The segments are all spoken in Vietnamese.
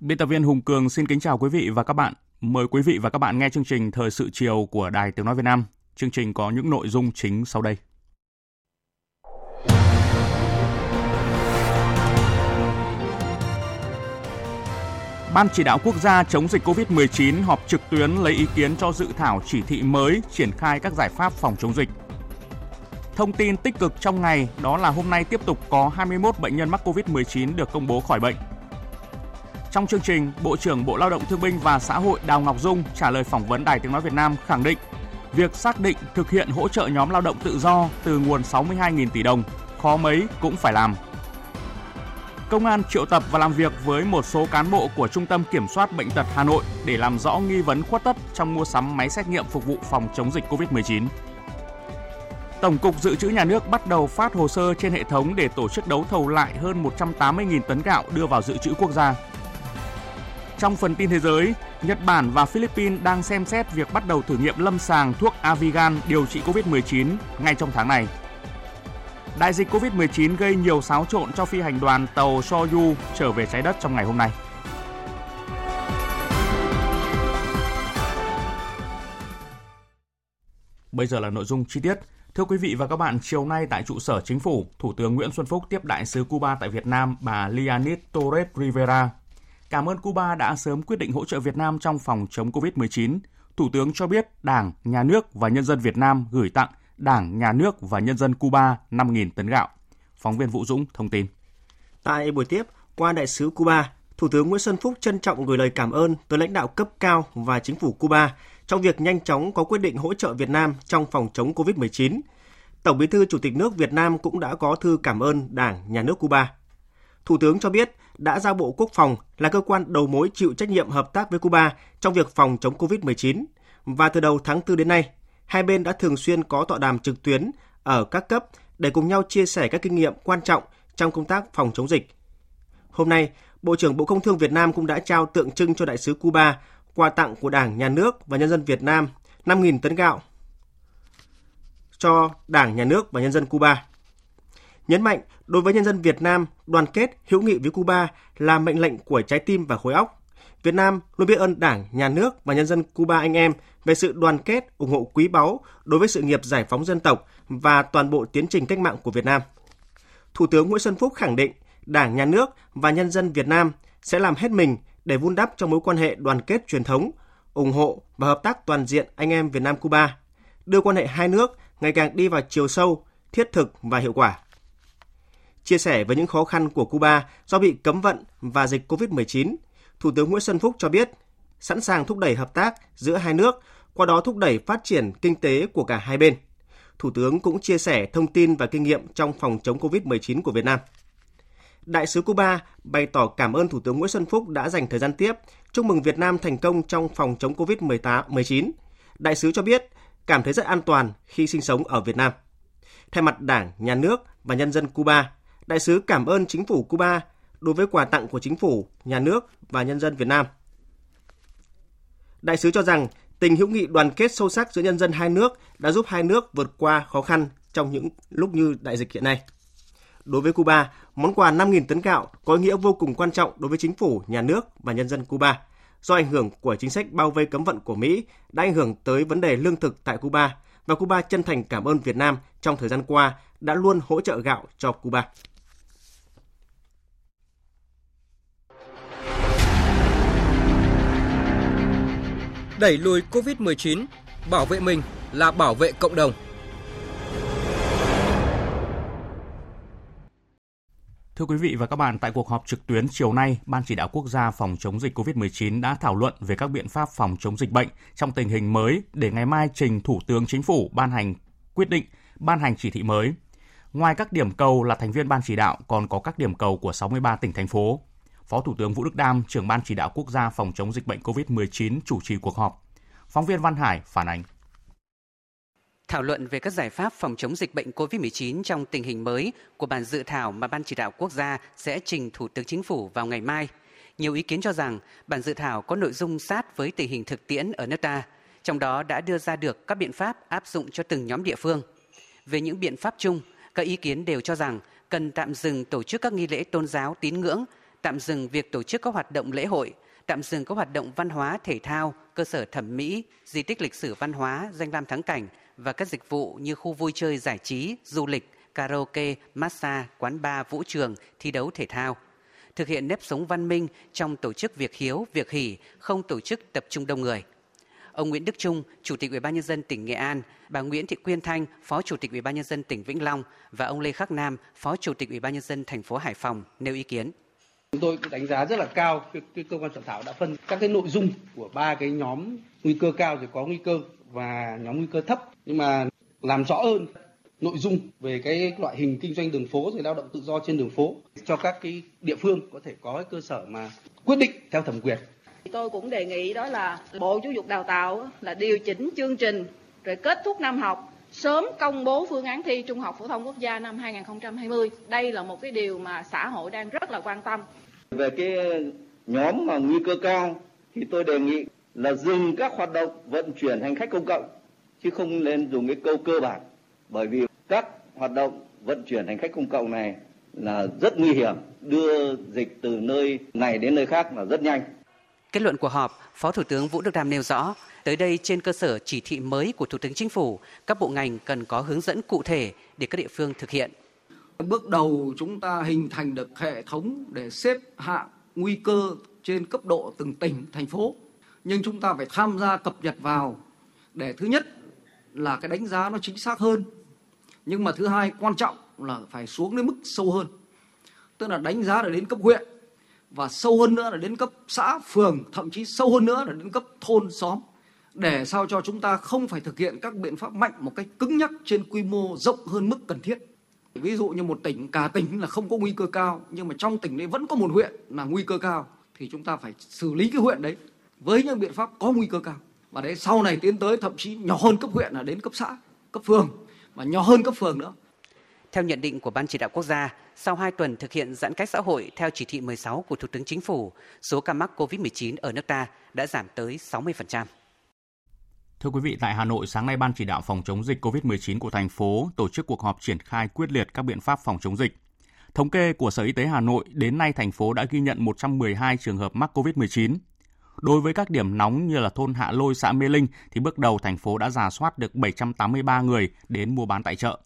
Biên tập viên Hùng Cường xin kính chào quý vị và các bạn. Mời quý vị và các bạn nghe chương trình Thời sự chiều của Đài Tiếng Nói Việt Nam. Chương trình có những nội dung chính sau đây. Ban chỉ đạo quốc gia chống dịch COVID-19 họp trực tuyến lấy ý kiến cho dự thảo chỉ thị mới triển khai các giải pháp phòng chống dịch. Thông tin tích cực trong ngày đó là hôm nay tiếp tục có 21 bệnh nhân mắc COVID-19 được công bố khỏi bệnh. Trong chương trình, Bộ trưởng Bộ Lao động Thương binh và Xã hội Đào Ngọc Dung trả lời phỏng vấn Đài Tiếng Nói Việt Nam khẳng định việc xác định thực hiện hỗ trợ nhóm lao động tự do từ nguồn 62.000 tỷ đồng, khó mấy cũng phải làm. Công an triệu tập và làm việc với một số cán bộ của Trung tâm Kiểm soát Bệnh tật Hà Nội để làm rõ nghi vấn khuất tất trong mua sắm máy xét nghiệm phục vụ phòng chống dịch COVID-19. Tổng cục Dự trữ Nhà nước bắt đầu phát hồ sơ trên hệ thống để tổ chức đấu thầu lại hơn 180.000 tấn gạo đưa vào dự trữ quốc gia. Trong phần tin thế giới, Nhật Bản và Philippines đang xem xét việc bắt đầu thử nghiệm lâm sàng thuốc Avigan điều trị COVID-19 ngay trong tháng này. Đại dịch COVID-19 gây nhiều xáo trộn cho phi hành đoàn tàu Soyuz trở về trái đất trong ngày hôm nay. Bây giờ là nội dung chi tiết. Thưa quý vị và các bạn, chiều nay tại trụ sở chính phủ, Thủ tướng Nguyễn Xuân Phúc tiếp đại sứ Cuba tại Việt Nam bà Lianis Torres-Rivera. Cảm ơn Cuba đã sớm quyết định hỗ trợ Việt Nam trong phòng chống COVID-19. Thủ tướng cho biết Đảng, Nhà nước và Nhân dân Việt Nam gửi tặng Đảng, Nhà nước và Nhân dân Cuba 5.000 tấn gạo. Phóng viên Vũ Dũng thông tin. Tại buổi tiếp, qua đại sứ Cuba, Thủ tướng Nguyễn Xuân Phúc trân trọng gửi lời cảm ơn tới lãnh đạo cấp cao và chính phủ Cuba trong việc nhanh chóng có quyết định hỗ trợ Việt Nam trong phòng chống COVID-19. Tổng Bí thư Chủ tịch nước Việt Nam cũng đã có thư cảm ơn Đảng, Nhà nước Cuba. Thủ tướng cho biết đã giao Bộ Quốc phòng là cơ quan đầu mối chịu trách nhiệm hợp tác với Cuba trong việc phòng chống COVID-19. Và từ đầu tháng 4 đến nay, hai bên đã thường xuyên có tọa đàm trực tuyến ở các cấp để cùng nhau chia sẻ các kinh nghiệm quan trọng trong công tác phòng chống dịch. Hôm nay, Bộ trưởng Bộ Công Thương Việt Nam cũng đã trao tượng trưng cho đại sứ Cuba quà tặng của Đảng, Nhà nước và Nhân dân Việt Nam 5.000 tấn gạo cho Đảng, Nhà nước và Nhân dân Cuba. Nhấn mạnh, đối với nhân dân Việt Nam, đoàn kết, hữu nghị với Cuba là mệnh lệnh của trái tim và khối óc. Việt Nam luôn biết ơn Đảng, Nhà nước và nhân dân Cuba anh em về sự đoàn kết, ủng hộ quý báu đối với sự nghiệp giải phóng dân tộc và toàn bộ tiến trình cách mạng của Việt Nam. Thủ tướng Nguyễn Xuân Phúc khẳng định Đảng, Nhà nước và nhân dân Việt Nam sẽ làm hết mình để vun đắp cho mối quan hệ đoàn kết truyền thống, ủng hộ và hợp tác toàn diện anh em Việt Nam-Cuba, đưa quan hệ hai nước ngày càng đi vào chiều sâu, thiết thực và hiệu quả. Chia sẻ với những khó khăn của Cuba do bị cấm vận và dịch COVID-19, Thủ tướng Nguyễn Xuân Phúc cho biết sẵn sàng thúc đẩy hợp tác giữa hai nước, qua đó thúc đẩy phát triển kinh tế của cả hai bên. Thủ tướng cũng chia sẻ thông tin và kinh nghiệm trong phòng chống COVID-19 của Việt Nam. Đại sứ Cuba bày tỏ cảm ơn Thủ tướng Nguyễn Xuân Phúc đã dành thời gian tiếp, chúc mừng Việt Nam thành công trong phòng chống COVID-19. Đại sứ cho biết cảm thấy rất an toàn khi sinh sống ở Việt Nam. Thay mặt Đảng, Nhà nước và nhân dân Cuba, đại sứ cảm ơn chính phủ Cuba đối với quà tặng của chính phủ, nhà nước và nhân dân Việt Nam. Đại sứ cho rằng tình hữu nghị đoàn kết sâu sắc giữa nhân dân hai nước đã giúp hai nước vượt qua khó khăn trong những lúc như đại dịch hiện nay. Đối với Cuba, món quà 5.000 tấn gạo có ý nghĩa vô cùng quan trọng đối với chính phủ, nhà nước và nhân dân Cuba. Do ảnh hưởng của chính sách bao vây cấm vận của Mỹ đã ảnh hưởng tới vấn đề lương thực tại Cuba, và Cuba chân thành cảm ơn Việt Nam trong thời gian qua đã luôn hỗ trợ gạo cho Cuba. Đẩy lùi COVID-19, bảo vệ mình là bảo vệ cộng đồng. Thưa quý vị và các bạn, tại cuộc họp trực tuyến chiều nay, Ban Chỉ đạo Quốc gia phòng chống dịch COVID-19 đã thảo luận về các biện pháp phòng chống dịch bệnh trong tình hình mới để ngày mai trình Thủ tướng Chính phủ ban hành chỉ thị mới. Ngoài các điểm cầu là thành viên Ban Chỉ đạo, còn có các điểm cầu của 63 tỉnh, thành phố. Phó Thủ tướng Vũ Đức Đam, trưởng Ban Chỉ đạo Quốc gia phòng chống dịch bệnh COVID-19 chủ trì cuộc họp. Phóng viên Văn Hải phản ánh. Thảo luận về các giải pháp phòng chống dịch bệnh COVID-19 trong tình hình mới của bản dự thảo mà Ban Chỉ đạo Quốc gia sẽ trình Thủ tướng Chính phủ vào ngày mai. Nhiều ý kiến cho rằng bản dự thảo có nội dung sát với tình hình thực tiễn ở nước ta, trong đó đã đưa ra được các biện pháp áp dụng cho từng nhóm địa phương. Về những biện pháp chung, các ý kiến đều cho rằng cần tạm dừng tổ chức các nghi lễ tôn giáo tín ngưỡng, tạm dừng việc tổ chức các hoạt động lễ hội, tạm dừng các hoạt động văn hóa thể thao, cơ sở thẩm mỹ, di tích lịch sử văn hóa, danh lam thắng cảnh và các dịch vụ như khu vui chơi giải trí, du lịch, karaoke, massage, quán bar, vũ trường, thi đấu thể thao. Thực hiện nếp sống văn minh trong tổ chức việc hiếu, việc hỷ, không tổ chức tập trung đông người. Ông Nguyễn Đức Trung, Chủ tịch UBND tỉnh Nghệ An, bà Nguyễn Thị Quyên Thanh, Phó Chủ tịch UBND tỉnh Vĩnh Long và ông Lê Khắc Nam, Phó Chủ tịch UBND thành phố Hải Phòng nêu ý kiến. Chúng tôi đánh giá rất là cao cái cơ quan soạn thảo đã phân các cái nội dung của ba cái nhóm nguy cơ cao thì có nguy cơ và nhóm nguy cơ thấp, nhưng mà làm rõ hơn nội dung về cái loại hình kinh doanh đường phố rồi lao động tự do trên đường phố cho các cái địa phương có thể có cơ sở mà quyết định theo thẩm quyền. Tôi cũng đề nghị đó là Bộ Giáo dục Đào tạo là điều chỉnh chương trình rồi kết thúc năm học, sớm công bố phương án thi Trung học Phổ thông Quốc gia năm 2020. Đây là một cái điều mà xã hội đang rất là quan tâm. Về cái nhóm mà nguy cơ cao thì tôi đề nghị là dừng các hoạt động vận chuyển hành khách công cộng, chứ không nên dùng cái câu cơ bản. Bởi vì các hoạt động vận chuyển hành khách công cộng này là rất nguy hiểm, đưa dịch từ nơi này đến nơi khác là rất nhanh. Kết luận của họp, Phó Thủ tướng Vũ Đức Đam nêu rõ, tới đây trên cơ sở chỉ thị mới của Thủ tướng Chính phủ, các bộ ngành cần có hướng dẫn cụ thể để các địa phương thực hiện. Bước đầu chúng ta hình thành được hệ thống để xếp hạng nguy cơ trên cấp độ từng tỉnh, thành phố. Nhưng chúng ta phải tham gia cập nhật vào để thứ nhất là cái đánh giá nó chính xác hơn. Nhưng mà thứ hai quan trọng là phải xuống đến mức sâu hơn. Tức là đánh giá đến cấp huyện và sâu hơn nữa là đến cấp xã, phường, thậm chí sâu hơn nữa là đến cấp thôn, xóm. Để sao cho chúng ta không phải thực hiện các biện pháp mạnh một cách cứng nhắc trên quy mô rộng hơn mức cần thiết. Ví dụ như một tỉnh, cả tỉnh là không có nguy cơ cao, nhưng mà trong tỉnh đấy vẫn có một huyện là nguy cơ cao, thì chúng ta phải xử lý cái huyện đấy với những biện pháp có nguy cơ cao. Và đấy sau này tiến tới thậm chí nhỏ hơn cấp huyện là đến cấp xã, cấp phường và nhỏ hơn cấp phường nữa. Theo nhận định của Ban Chỉ đạo Quốc gia, sau 2 tuần thực hiện giãn cách xã hội theo chỉ thị 16 của Thủ tướng Chính phủ, số ca mắc COVID-19 ở nước ta đã giảm tới 60%. Thưa quý vị, tại Hà Nội, sáng nay Ban Chỉ đạo phòng chống dịch COVID-19 của thành phố tổ chức cuộc họp triển khai quyết liệt các biện pháp phòng chống dịch. Thống kê của Sở Y tế Hà Nội, đến nay thành phố đã ghi nhận 112 trường hợp mắc COVID-19. Đối với các điểm nóng như là thôn Hạ Lôi, xã Mê Linh thì bước đầu thành phố đã rà soát được 783 người đến mua bán tại chợ.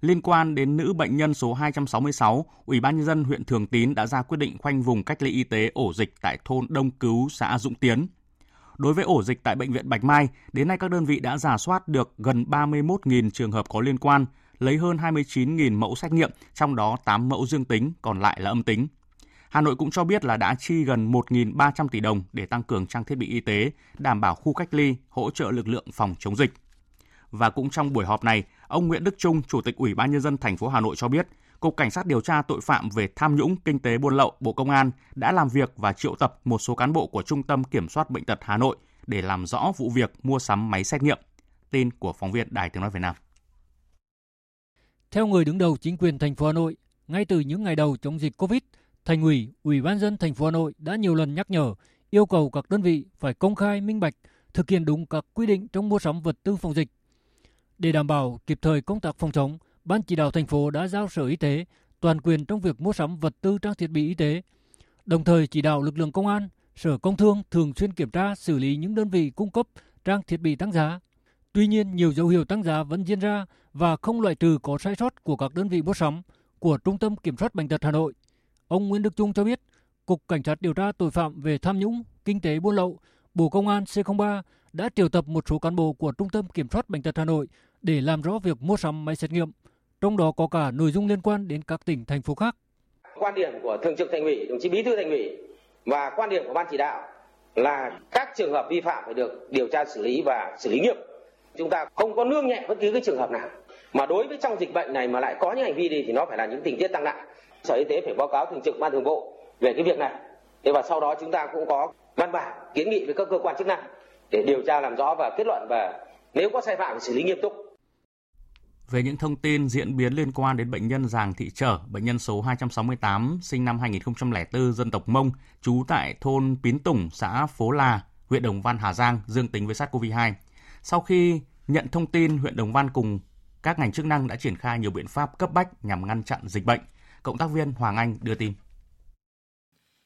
Liên quan đến nữ bệnh nhân số 266, Ủy ban nhân dân huyện Thường Tín đã ra quyết định khoanh vùng cách ly y tế ổ dịch tại thôn Đông Cứu, xã Dũng Tiến. Đối với ổ dịch tại bệnh viện Bạch Mai, đến nay các đơn vị đã rà soát được gần 31.000 trường hợp có liên quan, lấy hơn 29.000 mẫu xét nghiệm, trong đó 8 mẫu dương tính, còn lại là âm tính. Hà Nội cũng cho biết là đã chi gần 1.300 tỷ đồng để tăng cường trang thiết bị y tế, đảm bảo khu cách ly, hỗ trợ lực lượng phòng chống dịch. Và cũng trong buổi họp này, ông Nguyễn Đức Trung, Chủ tịch Ủy ban nhân dân thành phố Hà Nội cho biết, Cục Cảnh sát điều tra tội phạm về tham nhũng, kinh tế buôn lậu, Bộ Công an đã làm việc và triệu tập một số cán bộ của Trung tâm Kiểm soát Bệnh tật Hà Nội để làm rõ vụ việc mua sắm máy xét nghiệm. Tin của phóng viên Đài Tiếng nói Việt Nam. Theo người đứng đầu chính quyền thành phố Hà Nội, ngay từ những ngày đầu chống dịch Covid, Thành ủy, Ủy ban nhân dân thành phố Hà Nội đã nhiều lần nhắc nhở, yêu cầu các đơn vị phải công khai, minh bạch, thực hiện đúng các quy định trong mua sắm vật tư phòng dịch. Để đảm bảo kịp thời công tác phòng chống, Ban Chỉ đạo thành phố đã giao Sở Y tế toàn quyền trong việc mua sắm vật tư trang thiết bị y tế, đồng thời chỉ đạo lực lượng công an, Sở Công Thương thường xuyên kiểm tra xử lý những đơn vị cung cấp trang thiết bị tăng giá. Tuy nhiên, nhiều dấu hiệu tăng giá vẫn diễn ra và không loại trừ có sai sót của các đơn vị mua sắm của Trung tâm Kiểm soát Bệnh tật Hà Nội. Ông Nguyễn Đức Trung cho biết, Cục Cảnh sát điều tra tội phạm về tham nhũng, kinh tế buôn lậu, Bộ Công an C03 đã triệu tập một số cán bộ của Trung tâm Kiểm soát Bệnh tật Hà Nội để làm rõ việc mua sắm máy xét nghiệm, trong đó có cả nội dung liên quan đến các tỉnh, thành phố khác. quan điểm của Thường trực Thành ủy, đồng chí Bí thư Thành ủy và quan điểm của Ban chỉ đạo là các trường hợp vi phạm phải được điều tra xử lý và xử lý nghiêm. Chúng ta không có nương nhẹ bất cứ cái trường hợp nào. Mà đối với trong dịch bệnh này mà lại có những hành vi đi thì nó phải là những tình tiết tăng nặng. Sở Y tế phải báo cáo Thường trực Ban Thường vụ về cái việc này. Thế và sau đó chúng ta cũng có văn bản kiến nghị với các cơ quan chức năng để điều tra làm rõ và kết luận, và nếu có sai phạm xử lý nghiêm túc. Về những thông tin diễn biến liên quan đến bệnh nhân Giàng Thị Chở, bệnh nhân số 268, sinh năm 2004, dân tộc Mông, trú tại thôn Pín Tủng, xã Phố Là, huyện Đồng Văn, Hà Giang, dương tính với SARS-CoV-2. Sau khi nhận thông tin, huyện Đồng Văn cùng các ngành chức năng đã triển khai nhiều biện pháp cấp bách nhằm ngăn chặn dịch bệnh. Cộng tác viên Hoàng Anh đưa tin.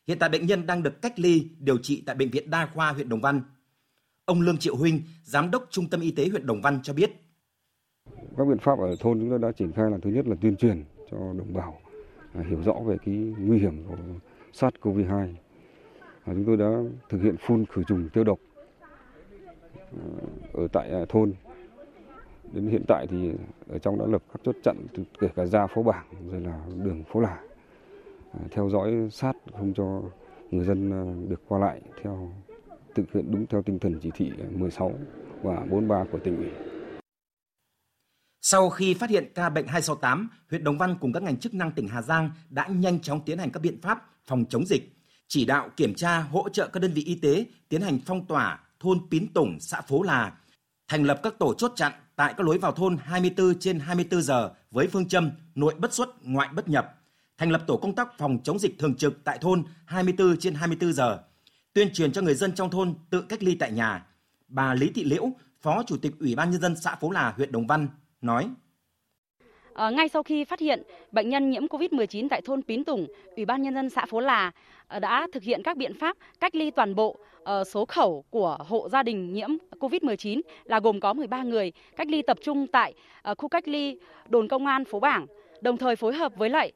Hiện tại bệnh nhân đang được cách ly, điều trị tại Bệnh viện Đa khoa huyện Đồng Văn. Ông Lương Triệu Huynh, Giám đốc Trung tâm Y tế huyện Đồng Văn cho biết. Các biện pháp ở thôn chúng tôi đã triển khai là thứ nhất là tuyên truyền cho đồng bào hiểu rõ về cái nguy hiểm của SARS-CoV-2. Chúng tôi đã thực hiện phun khử trùng tiêu độc ở tại thôn. Đến hiện tại thì ở trong đã lập các chốt chặn kể cả ra phố Bảng rồi là đường phố Là, theo dõi sát không cho người dân được qua lại, theo thực hiện đúng theo tinh thần chỉ thị 16 và 43 của Tỉnh ủy. Sau khi phát hiện ca bệnh 268, huyện Đồng Văn cùng các ngành chức năng tỉnh Hà Giang đã nhanh chóng tiến hành các biện pháp phòng chống dịch, chỉ đạo kiểm tra, hỗ trợ các đơn vị y tế tiến hành phong tỏa thôn Pín Tủng, xã Phố Là, thành lập các tổ chốt chặn tại các lối vào thôn 24/24 giờ với phương châm nội bất xuất, ngoại bất nhập, thành lập tổ công tác phòng chống dịch thường trực tại thôn 24/24 giờ, tuyên truyền cho người dân trong thôn tự cách ly tại nhà. Bà Lý Thị Liễu, Phó Chủ tịch Ủy ban Nhân dân xã Phố Là, huyện Đồng Văn nói. Ngay sau khi phát hiện bệnh nhân nhiễm COVID-19 tại thôn Pín Tủng, Ủy ban Nhân dân xã Phố Là đã thực hiện các biện pháp cách ly toàn bộ số khẩu của hộ gia đình nhiễm COVID-19 là gồm có 13 người, cách ly tập trung tại khu cách ly đồn công an phố Bảng, đồng thời phối hợp với lại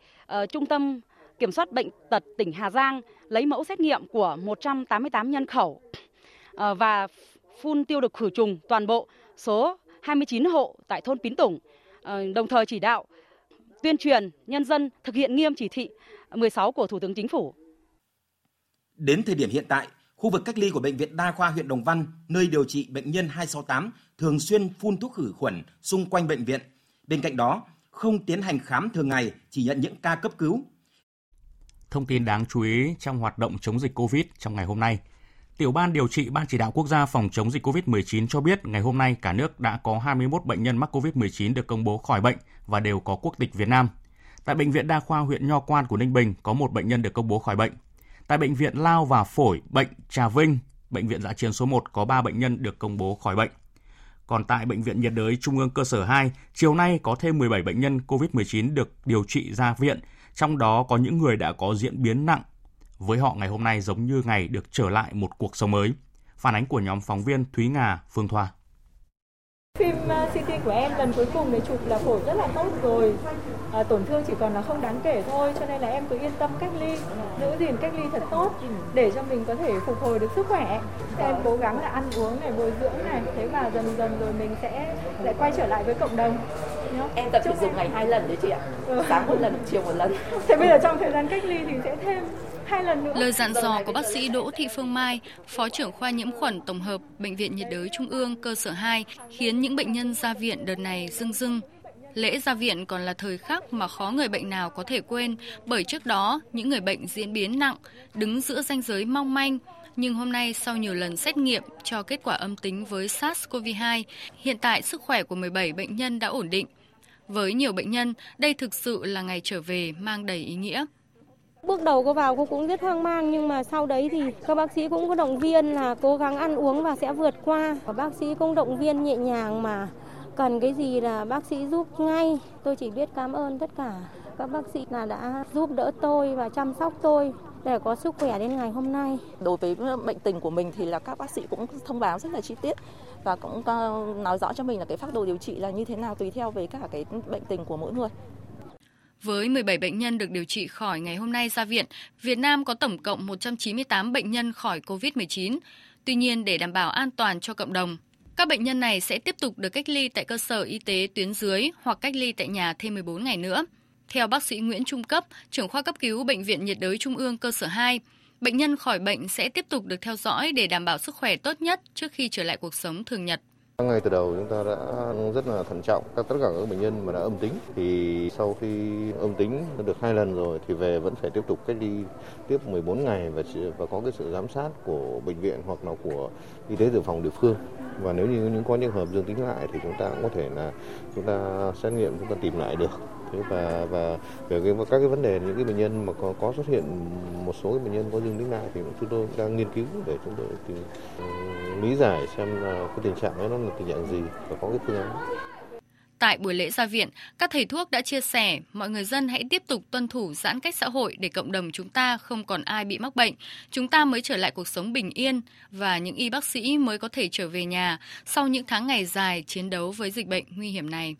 Trung tâm Kiểm soát Bệnh tật tỉnh Hà Giang lấy mẫu xét nghiệm của 188 nhân khẩu và phun tiêu độc khử trùng toàn bộ số 29 hộ tại thôn Pín Tủng, đồng thời chỉ đạo tuyên truyền nhân dân thực hiện nghiêm chỉ thị 16 của Thủ tướng Chính phủ. Đến thời điểm hiện tại, khu vực cách ly của Bệnh viện Đa khoa huyện Đồng Văn, nơi điều trị bệnh nhân 268, thường xuyên phun thuốc khử khuẩn xung quanh bệnh viện. Bên cạnh đó, không tiến hành khám thường ngày, chỉ nhận những ca cấp cứu. Thông tin đáng chú ý trong hoạt động chống dịch COVID trong ngày hôm nay. Tiểu ban điều trị Ban chỉ đạo quốc gia phòng chống dịch COVID-19 cho biết ngày hôm nay cả nước đã có 21 bệnh nhân mắc COVID-19 được công bố khỏi bệnh và đều có quốc tịch Việt Nam. Tại Bệnh viện Đa khoa huyện Nho Quan của Ninh Bình có 1 bệnh nhân được công bố khỏi bệnh. Tại Bệnh viện Lao và Phổi Bệnh Trà Vinh, Bệnh viện Dã Chiến số 1 có 3 bệnh nhân được công bố khỏi bệnh. Còn tại Bệnh viện Nhiệt đới Trung ương cơ sở 2, chiều nay có thêm 17 bệnh nhân COVID-19 được điều trị ra viện, trong đó có những người đã có diễn biến nặng. Với họ ngày hôm nay giống như ngày được trở lại một cuộc sống mới. Phản ánh của nhóm phóng viên Thúy Ngà, Phương Thoa. Phim CT của em lần cuối cùng để chụp là phổi rất là tốt rồi. Tổn thương chỉ còn là không đáng kể thôi, cho nên là em cứ yên tâm cách ly, giữ gìn cách ly thật tốt để cho mình có thể phục hồi được sức khỏe. Em cố gắng là ăn uống này, bồi dưỡng này, thế mà dần rồi mình sẽ lại quay trở lại với cộng đồng. Em tập thể dục ngày 2 lần đấy chị ạ, sáng 1 lần, chiều 1 lần. Thế bây giờ trong thời gian cách ly thì sẽ thêm 2 lần nữa. Lời dặn dò của bác sĩ Đỗ Thị Phương Mai, Phó trưởng khoa nhiễm khuẩn tổng hợp Bệnh viện Nhiệt đới Trung ương cơ sở 2 khiến những bệnh nhân ra viện đợt này rưng rưng. Lễ ra viện còn là thời khắc mà khó người bệnh nào có thể quên, bởi trước đó những người bệnh diễn biến nặng, đứng giữa ranh giới mong manh. Nhưng hôm nay sau nhiều lần xét nghiệm cho kết quả âm tính với SARS-CoV-2, hiện tại sức khỏe của 17 bệnh nhân đã ổn định. Với nhiều bệnh nhân, đây thực sự là ngày trở về mang đầy ý nghĩa. Bước đầu cô vào cô cũng rất hoang mang, nhưng mà sau đấy thì các bác sĩ cũng có động viên là cố gắng ăn uống và sẽ vượt qua. Và bác sĩ cũng động viên nhẹ nhàng, mà cần cái gì là bác sĩ giúp ngay. Tôi chỉ biết cảm ơn tất cả các bác sĩ là đã giúp đỡ tôi và chăm sóc tôi để có sức khỏe đến ngày hôm nay. Đối với bệnh tình của mình thì là các bác sĩ cũng thông báo rất là chi tiết và cũng nói rõ cho mình là cái phác đồ điều trị là như thế nào tùy theo với cả cái bệnh tình của mỗi người. Với 17 bệnh nhân được điều trị khỏi ngày hôm nay ra viện, Việt Nam có tổng cộng 198 bệnh nhân khỏi COVID-19. Tuy nhiên, để đảm bảo an toàn cho cộng đồng, các bệnh nhân này sẽ tiếp tục được cách ly tại cơ sở y tế tuyến dưới hoặc cách ly tại nhà thêm 14 ngày nữa. Theo bác sĩ Nguyễn Trung Cấp, trưởng khoa cấp cứu Bệnh viện Nhiệt đới Trung ương cơ sở 2, bệnh nhân khỏi bệnh sẽ tiếp tục được theo dõi để đảm bảo sức khỏe tốt nhất trước khi trở lại cuộc sống thường nhật. Ngay từ đầu chúng ta đã rất là thận trọng tất cả các bệnh nhân mà đã âm tính, thì sau khi âm tính được 2 lần rồi thì về vẫn phải tiếp tục cách ly tiếp 14 ngày và có cái sự giám sát của bệnh viện hoặc là của y tế dự phòng địa phương. Và nếu như có những trường hợp dương tính lại thì chúng ta cũng có thể là chúng ta xét nghiệm, chúng ta tìm lại được. Và về các cái vấn đề những cái bệnh nhân mà có xuất hiện một số cái bệnh nhân có dương tính lại thì chúng tôi đang nghiên cứu để chúng tôi lý giải xem là cái tình trạng ấy nó là tình trạng gì và có cái phương án. Tại buổi lễ ra viện, các thầy thuốc đã chia sẻ mọi người dân hãy tiếp tục tuân thủ giãn cách xã hội để cộng đồng chúng ta không còn ai bị mắc bệnh. Chúng ta mới trở lại cuộc sống bình yên và những y bác sĩ mới có thể trở về nhà sau những tháng ngày dài chiến đấu với dịch bệnh nguy hiểm này.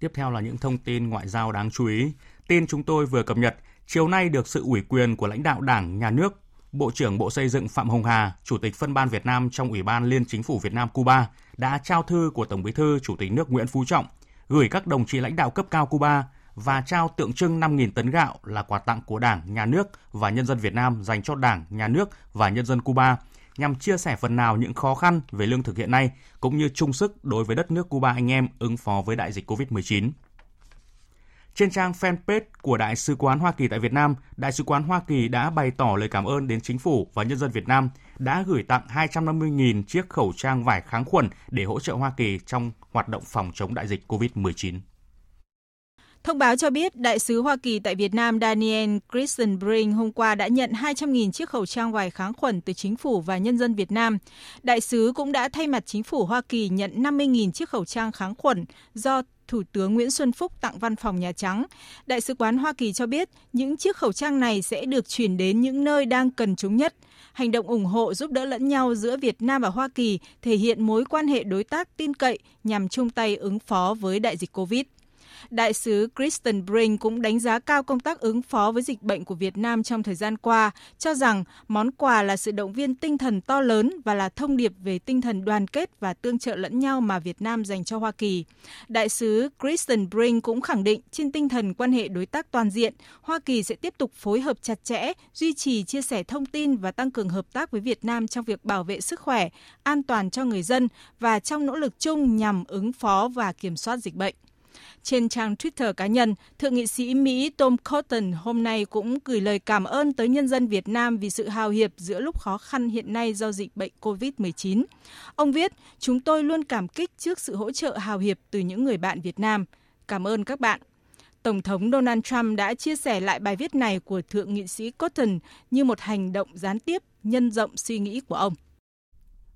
Tiếp theo là những thông tin ngoại giao đáng chú ý. Tin chúng tôi vừa cập nhật, chiều nay được sự ủy quyền của lãnh đạo Đảng, Nhà nước, Bộ trưởng Bộ Xây dựng Phạm Hồng Hà, Chủ tịch Phân ban Việt Nam trong Ủy ban Liên Chính phủ Việt Nam Cuba, đã trao thư của Tổng Bí thư Chủ tịch nước Nguyễn Phú Trọng gửi các đồng chí lãnh đạo cấp cao Cuba và trao tượng trưng 5.000 tấn gạo là quà tặng của Đảng, Nhà nước và nhân dân Việt Nam dành cho Đảng, Nhà nước và nhân dân Cuba, nhằm chia sẻ phần nào những khó khăn về lương thực hiện nay, cũng như chung sức đối với đất nước Cuba anh em ứng phó với đại dịch COVID-19. Trên trang fanpage của Đại sứ quán Hoa Kỳ tại Việt Nam, Đại sứ quán Hoa Kỳ đã bày tỏ lời cảm ơn đến chính phủ và nhân dân Việt Nam đã gửi tặng 250.000 chiếc khẩu trang vải kháng khuẩn để hỗ trợ Hoa Kỳ trong hoạt động phòng chống đại dịch COVID-19. Thông báo cho biết, Đại sứ Hoa Kỳ tại Việt Nam Daniel Kritenbrink hôm qua đã nhận 200.000 chiếc khẩu trang vải kháng khuẩn từ chính phủ và nhân dân Việt Nam. Đại sứ cũng đã thay mặt chính phủ Hoa Kỳ nhận 50.000 chiếc khẩu trang kháng khuẩn do Thủ tướng Nguyễn Xuân Phúc tặng Văn phòng Nhà Trắng. Đại sứ quán Hoa Kỳ cho biết những chiếc khẩu trang này sẽ được chuyển đến những nơi đang cần chúng nhất. Hành động ủng hộ giúp đỡ lẫn nhau giữa Việt Nam và Hoa Kỳ thể hiện mối quan hệ đối tác tin cậy nhằm chung tay ứng phó với đại dịch COVID. Đại sứ Kritenbrink cũng đánh giá cao công tác ứng phó với dịch bệnh của Việt Nam trong thời gian qua, cho rằng món quà là sự động viên tinh thần to lớn và là thông điệp về tinh thần đoàn kết và tương trợ lẫn nhau mà Việt Nam dành cho Hoa Kỳ. Đại sứ Kritenbrink cũng khẳng định trên tinh thần quan hệ đối tác toàn diện, Hoa Kỳ sẽ tiếp tục phối hợp chặt chẽ, duy trì chia sẻ thông tin và tăng cường hợp tác với Việt Nam trong việc bảo vệ sức khỏe, an toàn cho người dân và trong nỗ lực chung nhằm ứng phó và kiểm soát dịch bệnh. Trên trang Twitter cá nhân, Thượng nghị sĩ Mỹ Tom Cotton hôm nay cũng gửi lời cảm ơn tới nhân dân Việt Nam vì sự hào hiệp giữa lúc khó khăn hiện nay do dịch bệnh COVID-19. Ông viết, chúng tôi luôn cảm kích trước sự hỗ trợ hào hiệp từ những người bạn Việt Nam. Cảm ơn các bạn. Tổng thống Donald Trump đã chia sẻ lại bài viết này của Thượng nghị sĩ Cotton như một hành động gián tiếp nhân rộng suy nghĩ của ông.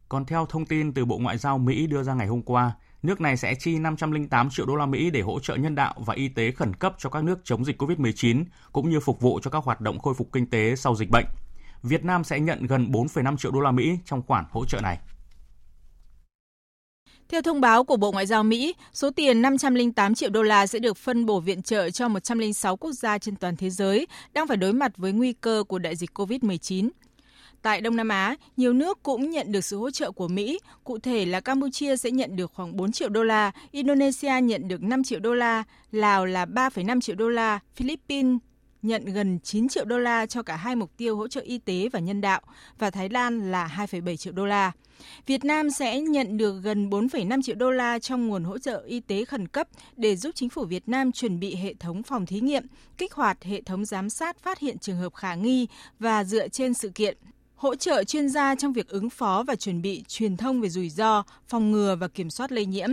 Còn theo thông tin từ Bộ Ngoại giao Mỹ đưa ra ngày hôm qua, nước này sẽ chi 508 triệu đô la Mỹ để hỗ trợ nhân đạo và y tế khẩn cấp cho các nước chống dịch COVID-19, cũng như phục vụ cho các hoạt động khôi phục kinh tế sau dịch bệnh. Việt Nam sẽ nhận gần 4,5 triệu đô la Mỹ trong khoản hỗ trợ này. Theo thông báo của Bộ Ngoại giao Mỹ, số tiền 508 triệu đô la sẽ được phân bổ viện trợ cho 106 quốc gia trên toàn thế giới đang phải đối mặt với nguy cơ của đại dịch COVID-19. Tại Đông Nam Á, nhiều nước cũng nhận được sự hỗ trợ của Mỹ, cụ thể là Campuchia sẽ nhận được khoảng 4 triệu đô la, Indonesia nhận được 5 triệu đô la, Lào là 3,5 triệu đô la, Philippines nhận gần 9 triệu đô la cho cả hai mục tiêu hỗ trợ y tế và nhân đạo, và Thái Lan là 2,7 triệu đô la. Việt Nam sẽ nhận được gần 4,5 triệu đô la trong nguồn hỗ trợ y tế khẩn cấp để giúp chính phủ Việt Nam chuẩn bị hệ thống phòng thí nghiệm, kích hoạt hệ thống giám sát phát hiện trường hợp khả nghi và dựa trên sự kiện. Hỗ trợ chuyên gia trong việc ứng phó và chuẩn bị truyền thông về rủi ro, phòng ngừa và kiểm soát lây nhiễm.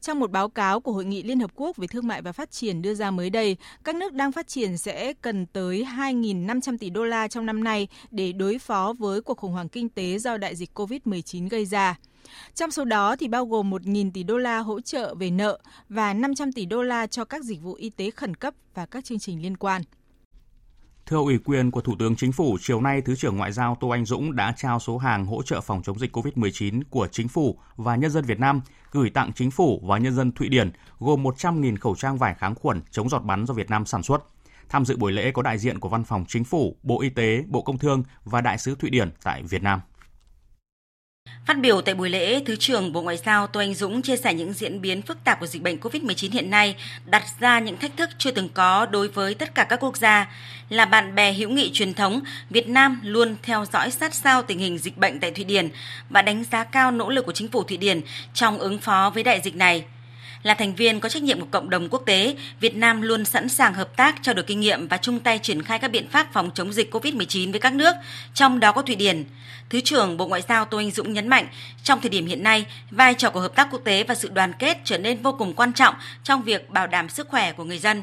Trong một báo cáo của Hội nghị Liên Hợp Quốc về Thương mại và Phát triển đưa ra mới đây, các nước đang phát triển sẽ cần tới 2.500 tỷ đô la trong năm nay để đối phó với cuộc khủng hoảng kinh tế do đại dịch COVID-19 gây ra. Trong số đó thì bao gồm 1.000 tỷ đô la hỗ trợ về nợ và 500 tỷ đô la cho các dịch vụ y tế khẩn cấp và các chương trình liên quan. Theo ủy quyền của Thủ tướng Chính phủ, chiều nay Thứ trưởng Ngoại giao Tô Anh Dũng đã trao số hàng hỗ trợ phòng chống dịch COVID-19 của Chính phủ và nhân dân Việt Nam gửi tặng Chính phủ và nhân dân Thụy Điển, gồm 100.000 khẩu trang vải kháng khuẩn chống giọt bắn do Việt Nam sản xuất. Tham dự buổi lễ có đại diện của Văn phòng Chính phủ, Bộ Y tế, Bộ Công Thương và Đại sứ Thụy Điển tại Việt Nam. Phát biểu tại buổi lễ, Thứ trưởng Bộ Ngoại giao Tô Anh Dũng chia sẻ những diễn biến phức tạp của dịch bệnh COVID-19 hiện nay đặt ra những thách thức chưa từng có đối với tất cả các quốc gia. Là bạn bè hữu nghị truyền thống, Việt Nam luôn theo dõi sát sao tình hình dịch bệnh tại Thụy Điển và đánh giá cao nỗ lực của chính phủ Thụy Điển trong ứng phó với đại dịch này. Là thành viên có trách nhiệm của cộng đồng quốc tế, Việt Nam luôn sẵn sàng hợp tác, trao đổi kinh nghiệm và chung tay triển khai các biện pháp phòng chống dịch COVID-19 với các nước, trong đó có Thụy Điển. Thứ trưởng Bộ Ngoại giao Tô Anh Dũng nhấn mạnh, trong thời điểm hiện nay, vai trò của hợp tác quốc tế và sự đoàn kết trở nên vô cùng quan trọng trong việc bảo đảm sức khỏe của người dân.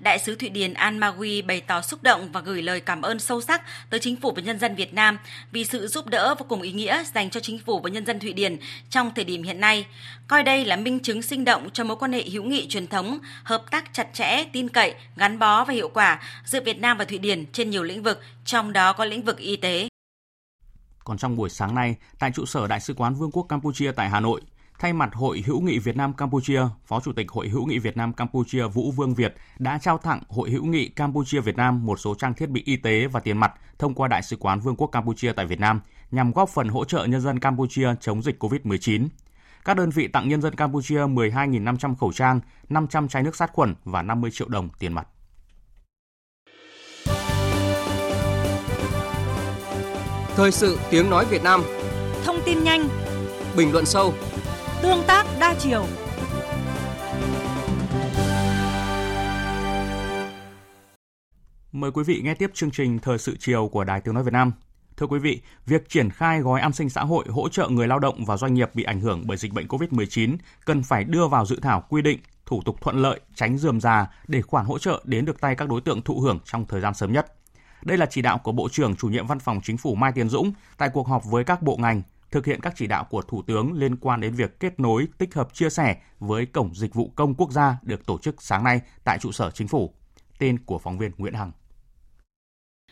Đại sứ Thụy Điển An Magui bày tỏ xúc động và gửi lời cảm ơn sâu sắc tới chính phủ và nhân dân Việt Nam vì sự giúp đỡ vô cùng ý nghĩa dành cho chính phủ và nhân dân Thụy Điển trong thời điểm hiện nay. Coi đây là minh chứng sinh động cho mối quan hệ hữu nghị truyền thống, hợp tác chặt chẽ, tin cậy, gắn bó và hiệu quả giữa Việt Nam và Thụy Điển trên nhiều lĩnh vực, trong đó có lĩnh vực y tế. Còn trong buổi sáng nay, tại trụ sở Đại sứ quán Vương quốc Campuchia tại Hà Nội, thay mặt Hội Hữu nghị Việt Nam Campuchia, Phó Chủ tịch Hội Hữu nghị Việt Nam Campuchia Vũ Vương Việt đã trao tặng Hội Hữu nghị Campuchia Việt Nam một số trang thiết bị y tế và tiền mặt thông qua Đại sứ quán Vương quốc Campuchia tại Việt Nam nhằm góp phần hỗ trợ nhân dân Campuchia chống dịch COVID-19. Các đơn vị tặng nhân dân Campuchia 12.500 khẩu trang, 500 chai nước sát khuẩn và 50 triệu đồng tiền mặt. Thời sự tiếng nói Việt Nam. Thông tin nhanh, bình luận sâu, tương tác đa chiều. Mời quý vị nghe tiếp chương trình Thời sự chiều của Đài Tiếng nói Việt Nam. Thưa quý vị, việc triển khai gói an sinh xã hội hỗ trợ người lao động và doanh nghiệp bị ảnh hưởng bởi dịch bệnh COVID-19 cần phải đưa vào dự thảo quy định, thủ tục thuận lợi, tránh rườm rà để khoản hỗ trợ đến được tay các đối tượng thụ hưởng trong thời gian sớm nhất. Đây là chỉ đạo của Bộ trưởng Chủ nhiệm Văn phòng Chính phủ Mai Tiến Dũng tại cuộc họp với các bộ ngành, thực hiện các chỉ đạo của Thủ tướng liên quan đến việc kết nối, tích hợp, chia sẻ với Cổng Dịch vụ Công Quốc gia được tổ chức sáng nay tại trụ sở Chính phủ. Tin của phóng viên Nguyễn Hằng.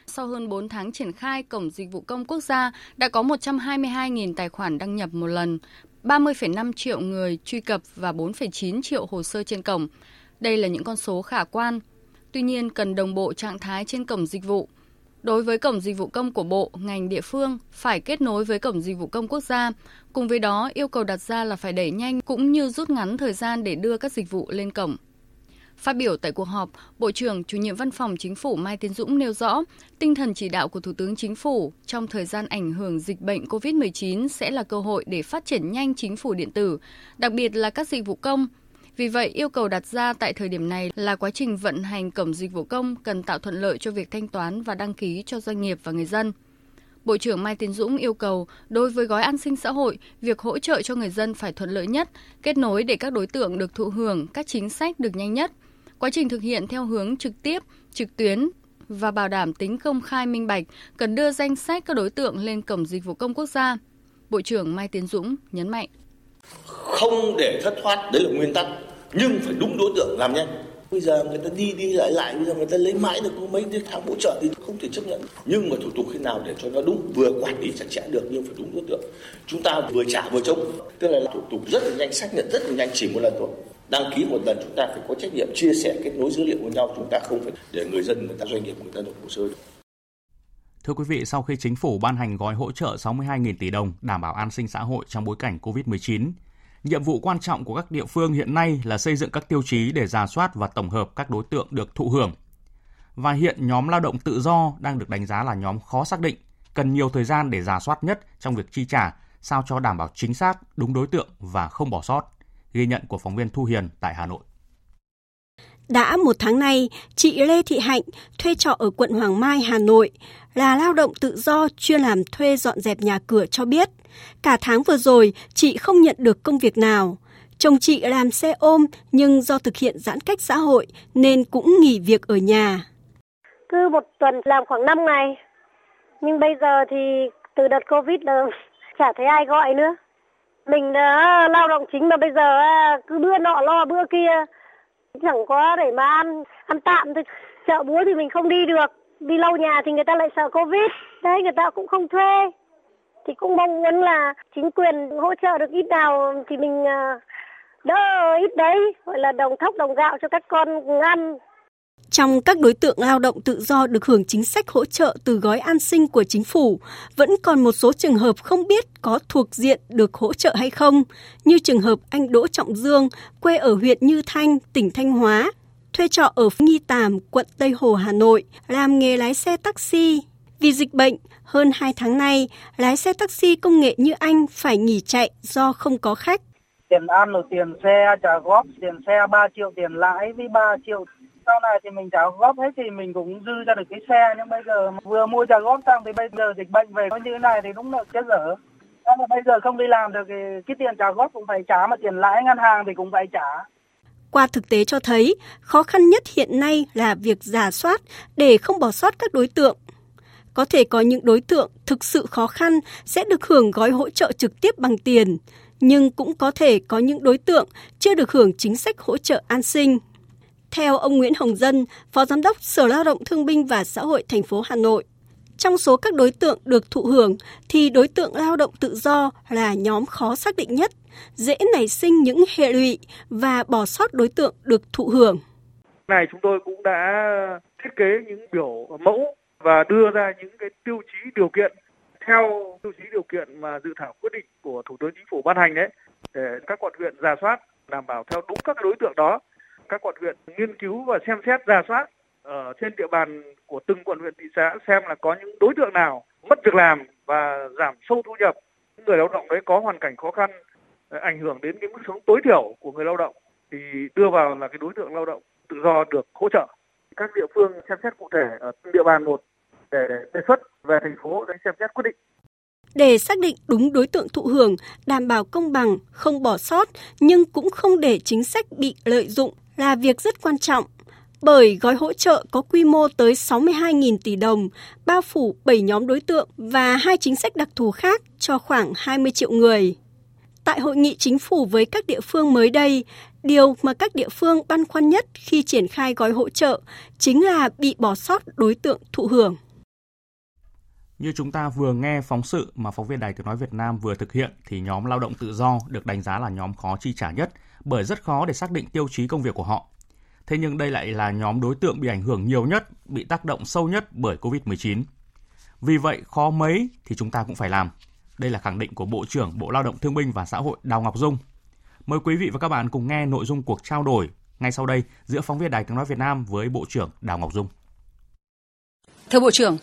Sau hơn 4 tháng triển khai, Cổng Dịch vụ Công Quốc gia đã có 122.000 tài khoản đăng nhập một lần, 30,5 triệu người truy cập và 4,9 triệu hồ sơ trên cổng. Đây là những con số khả quan. Tuy nhiên, cần đồng bộ trạng thái trên cổng dịch vụ. Đối với Cổng Dịch vụ Công của Bộ, ngành địa phương phải kết nối với Cổng Dịch vụ Công Quốc gia. Cùng với đó, yêu cầu đặt ra là phải đẩy nhanh cũng như rút ngắn thời gian để đưa các dịch vụ lên cổng. Phát biểu tại cuộc họp, Bộ trưởng Chủ nhiệm Văn phòng Chính phủ Mai Tiến Dũng nêu rõ, tinh thần chỉ đạo của Thủ tướng Chính phủ trong thời gian ảnh hưởng dịch bệnh COVID-19 sẽ là cơ hội để phát triển nhanh chính phủ điện tử, đặc biệt là các dịch vụ công. Vì vậy, yêu cầu đặt ra tại thời điểm này là quá trình vận hành Cổng Dịch vụ Công cần tạo thuận lợi cho việc thanh toán và đăng ký cho doanh nghiệp và người dân. Bộ trưởng Mai Tiến Dũng yêu cầu, đối với gói an sinh xã hội, việc hỗ trợ cho người dân phải thuận lợi nhất, kết nối để các đối tượng được thụ hưởng các chính sách được nhanh nhất. Quá trình thực hiện theo hướng trực tiếp, trực tuyến và bảo đảm tính công khai minh bạch cần đưa danh sách các đối tượng lên Cổng Dịch vụ Công Quốc gia. Bộ trưởng Mai Tiến Dũng nhấn mạnh. Không để thất thoát, đấy là nguyên tắc, nhưng phải đúng đối tượng làm nhanh. Bây giờ người ta đi lại, bây giờ người ta lấy mãi được có mấy tháng hỗ trợ thì không thể chấp nhận. Nhưng mà thủ tục khi nào để cho nó đúng, vừa quản lý chặt chẽ được nhưng phải đúng đối tượng. Chúng ta vừa trả vừa chống, tức là thủ tục rất là nhanh, xác nhận rất là nhanh, chỉ một lần thôi. Đăng ký một lần chúng ta phải có trách nhiệm chia sẻ kết nối dữ liệu với nhau, chúng ta không phải để người dân, người ta doanh nghiệp, người ta nộp hồ sơ. Thưa quý vị, sau khi chính phủ ban hành gói hỗ trợ 62.000 tỷ đồng đảm bảo an sinh xã hội trong bối cảnh COVID-19, nhiệm vụ quan trọng của các địa phương hiện nay là xây dựng các tiêu chí để rà soát và tổng hợp các đối tượng được thụ hưởng. Và hiện nhóm lao động tự do đang được đánh giá là nhóm khó xác định, cần nhiều thời gian để rà soát nhất trong việc chi trả, sao cho đảm bảo chính xác, đúng đối tượng và không bỏ sót. Ghi nhận của phóng viên Thu Hiền tại Hà Nội. Đã một tháng nay, chị Lê Thị Hạnh thuê trọ ở quận Hoàng Mai, Hà Nội, là lao động tự do chuyên làm thuê dọn dẹp nhà cửa cho biết. Cả tháng vừa rồi, chị không nhận được công việc nào. Chồng chị làm xe ôm nhưng do thực hiện giãn cách xã hội nên cũng nghỉ việc ở nhà. Cứ một tuần làm khoảng 5 ngày. Nhưng bây giờ thì từ đợt Covid là chả thấy ai gọi nữa. Mình đã lao động chính mà bây giờ cứ bữa nọ lo bữa kia. Chẳng có để mà ăn tạm thôi. Chợ búa thì mình không đi được. Đi lâu nhà thì người ta lại sợ Covid. Đấy, người ta cũng không thuê. Thì cũng mong muốn là chính quyền hỗ trợ được ít nào thì mình đỡ ít đấy, gọi là đồng thóc đồng gạo cho các con ăn. Trong các đối tượng lao động tự do được hưởng chính sách hỗ trợ từ gói an sinh của chính phủ, vẫn còn một số trường hợp không biết có thuộc diện được hỗ trợ hay không, như trường hợp anh Đỗ Trọng Dương, quê ở huyện Như Thanh, tỉnh Thanh Hóa, thuê trọ ở Nghi Tàm, quận Tây Hồ, Hà Nội, làm nghề lái xe taxi. Vì dịch bệnh, hơn 2 tháng nay, lái xe taxi công nghệ như anh phải nghỉ chạy do không có khách. Tiền ăn rồi tiền xe, trả góp, tiền xe 3 triệu, tiền lãi với 3 triệu. Sau này thì mình trả góp hết thì mình cũng dư ra được cái xe, nhưng bây giờ vừa mua trả góp xong thì bây giờ dịch bệnh về có như thế này thì đúng là chết dở. Nên là bây giờ không đi làm được thì cái tiền trả góp cũng phải trả mà tiền lãi ngân hàng thì cũng phải trả. Qua thực tế cho thấy, khó khăn nhất hiện nay là việc rà soát để không bỏ sót các đối tượng. Có thể có những đối tượng thực sự khó khăn sẽ được hưởng gói hỗ trợ trực tiếp bằng tiền, nhưng cũng có thể có những đối tượng chưa được hưởng chính sách hỗ trợ an sinh. Theo ông Nguyễn Hồng Dân, Phó Giám đốc Sở Lao động Thương binh và Xã hội thành phố Hà Nội, trong số các đối tượng được thụ hưởng thì đối tượng lao động tự do là nhóm khó xác định nhất, dễ nảy sinh những hệ lụy và bỏ sót đối tượng được thụ hưởng. Này chúng tôi cũng đã thiết kế những biểu mẫu và đưa ra những cái tiêu chí điều kiện theo tiêu chí điều kiện mà dự thảo quyết định của Thủ tướng Chính phủ ban hành đấy, để các quận huyện rà soát đảm bảo theo đúng các đối tượng đó. Các quận huyện nghiên cứu và xem xét rà soát ở trên địa bàn của từng quận huyện thị xã xem là có những đối tượng nào mất việc làm và giảm sâu thu nhập. Những người lao động đấy có hoàn cảnh khó khăn, ảnh hưởng đến cái mức sống tối thiểu của người lao động thì đưa vào là cái đối tượng lao động tự do được hỗ trợ. Các địa phương xem xét cụ thể ở từng địa bàn một để đề xuất về thành phố để xem xét quyết định. Để xác định đúng đối tượng thụ hưởng, đảm bảo công bằng, không bỏ sót nhưng cũng không để chính sách bị lợi dụng là việc rất quan trọng, bởi gói hỗ trợ có quy mô tới 62.000 tỷ đồng, bao phủ 7 nhóm đối tượng và 2 chính sách đặc thù khác cho khoảng 20 triệu người. Tại hội nghị chính phủ với các địa phương mới đây, điều mà các địa phương băn khoăn nhất khi triển khai gói hỗ trợ chính là bị bỏ sót đối tượng thụ hưởng. Như chúng ta vừa nghe phóng sự mà phóng viên Đài Tiếng Nói Việt Nam vừa thực hiện thì nhóm lao động tự do được đánh giá là nhóm khó chi trả nhất bởi rất khó để xác định tiêu chí công việc của họ. Thế nhưng đây lại là nhóm đối tượng bị ảnh hưởng nhiều nhất, bị tác động sâu nhất bởi Covid-19. Vì vậy, khó mấy thì chúng ta cũng phải làm. Đây là khẳng định của Bộ trưởng Bộ Lao động Thương binh và Xã hội Đào Ngọc Dung. Mời quý vị và các bạn cùng nghe nội dung cuộc trao đổi ngay sau đây giữa phóng viên Đài Tiếng Nói Việt Nam với Bộ trưởng Đào Ngọc Dung. Thưa Bộ trưởng,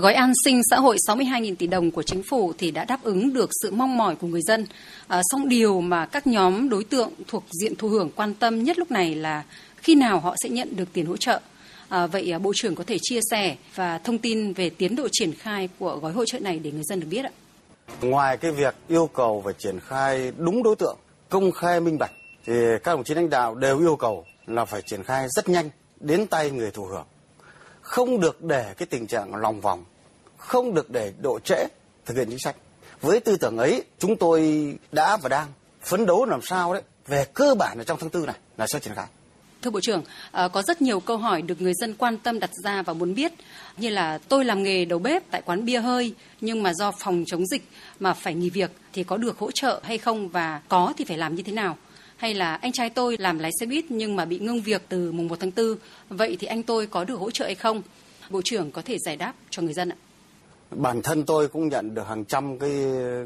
gói an sinh xã hội 62.000 tỷ đồng của chính phủ thì đã đáp ứng được sự mong mỏi của người dân. Song điều mà các nhóm đối tượng thuộc diện thụ hưởng quan tâm nhất lúc này là khi nào họ sẽ nhận được tiền hỗ trợ. Vậy Bộ trưởng có thể chia sẻ và thông tin về tiến độ triển khai của gói hỗ trợ này để người dân được biết ạ? Ngoài cái việc yêu cầu về triển khai đúng đối tượng, công khai minh bạch, thì các đồng chí lãnh đạo đều yêu cầu là phải triển khai rất nhanh đến tay người thụ hưởng. Không được để cái tình trạng lòng vòng, không được để độ trễ thực hiện chính sách. Với tư tưởng ấy, chúng tôi đã và đang phấn đấu làm sao đấy, về cơ bản là trong tháng 4 này là sẽ triển khai. Thưa Bộ trưởng, có rất nhiều câu hỏi được người dân quan tâm đặt ra và muốn biết, như là tôi làm nghề đầu bếp tại quán bia hơi nhưng mà do phòng chống dịch mà phải nghỉ việc thì có được hỗ trợ hay không, và có thì phải làm như thế nào? Hay là anh trai tôi làm lái xe buýt nhưng mà bị ngưng việc từ mùng 1 tháng 4, vậy thì anh tôi có được hỗ trợ hay không? Bộ trưởng có thể giải đáp cho người dân ạ. Bản thân tôi cũng nhận được hàng trăm cái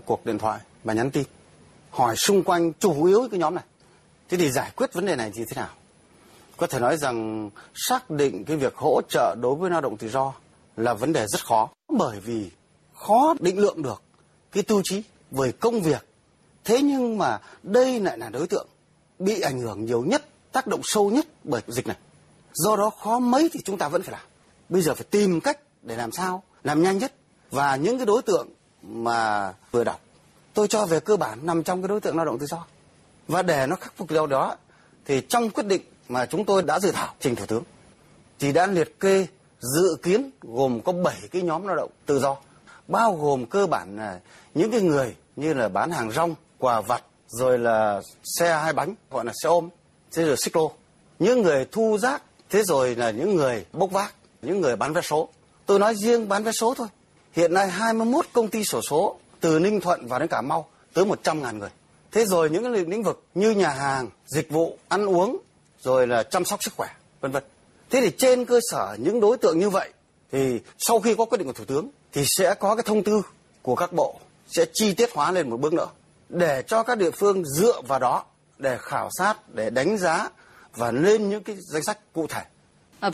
cuộc điện thoại và nhắn tin hỏi xung quanh chủ yếu cái nhóm này. Thế thì giải quyết vấn đề này thì thế nào? Có thể nói rằng xác định cái việc hỗ trợ đối với lao động tự do là vấn đề rất khó, bởi vì khó định lượng được cái tiêu chí về công việc. Thế nhưng mà đây lại là đối tượng bị ảnh hưởng nhiều nhất, tác động sâu nhất bởi dịch này. Do đó khó mấy thì chúng ta vẫn phải làm. Bây giờ phải tìm cách để làm sao, làm nhanh nhất. Và những cái đối tượng mà vừa đọc, tôi cho về cơ bản nằm trong cái đối tượng lao động tự do. Và để nó khắc phục điều đó, thì trong quyết định mà chúng tôi đã dự thảo trình Thủ tướng, thì đã liệt kê dự kiến gồm có 7 cái nhóm lao động tự do. Bao gồm cơ bản là những cái người như là bán hàng rong, quà vặt, rồi là xe hai bánh, gọi là xe ôm, thế rồi xích lô. Những người thu rác, thế rồi là những người bốc vác, những người bán vé số. Tôi nói riêng bán vé số thôi. Hiện nay 21 công ty xổ số từ Ninh Thuận vào đến Cà Mau tới 100.000 người. Thế rồi những lĩnh vực như nhà hàng, dịch vụ, ăn uống, rồi là chăm sóc sức khỏe, vân vân. Thế thì trên cơ sở những đối tượng như vậy thì sau khi có quyết định của Thủ tướng thì sẽ có cái thông tư của các bộ sẽ chi tiết hóa lên một bước nữa để cho các địa phương dựa vào đó để khảo sát, để đánh giá và lên những cái danh sách cụ thể.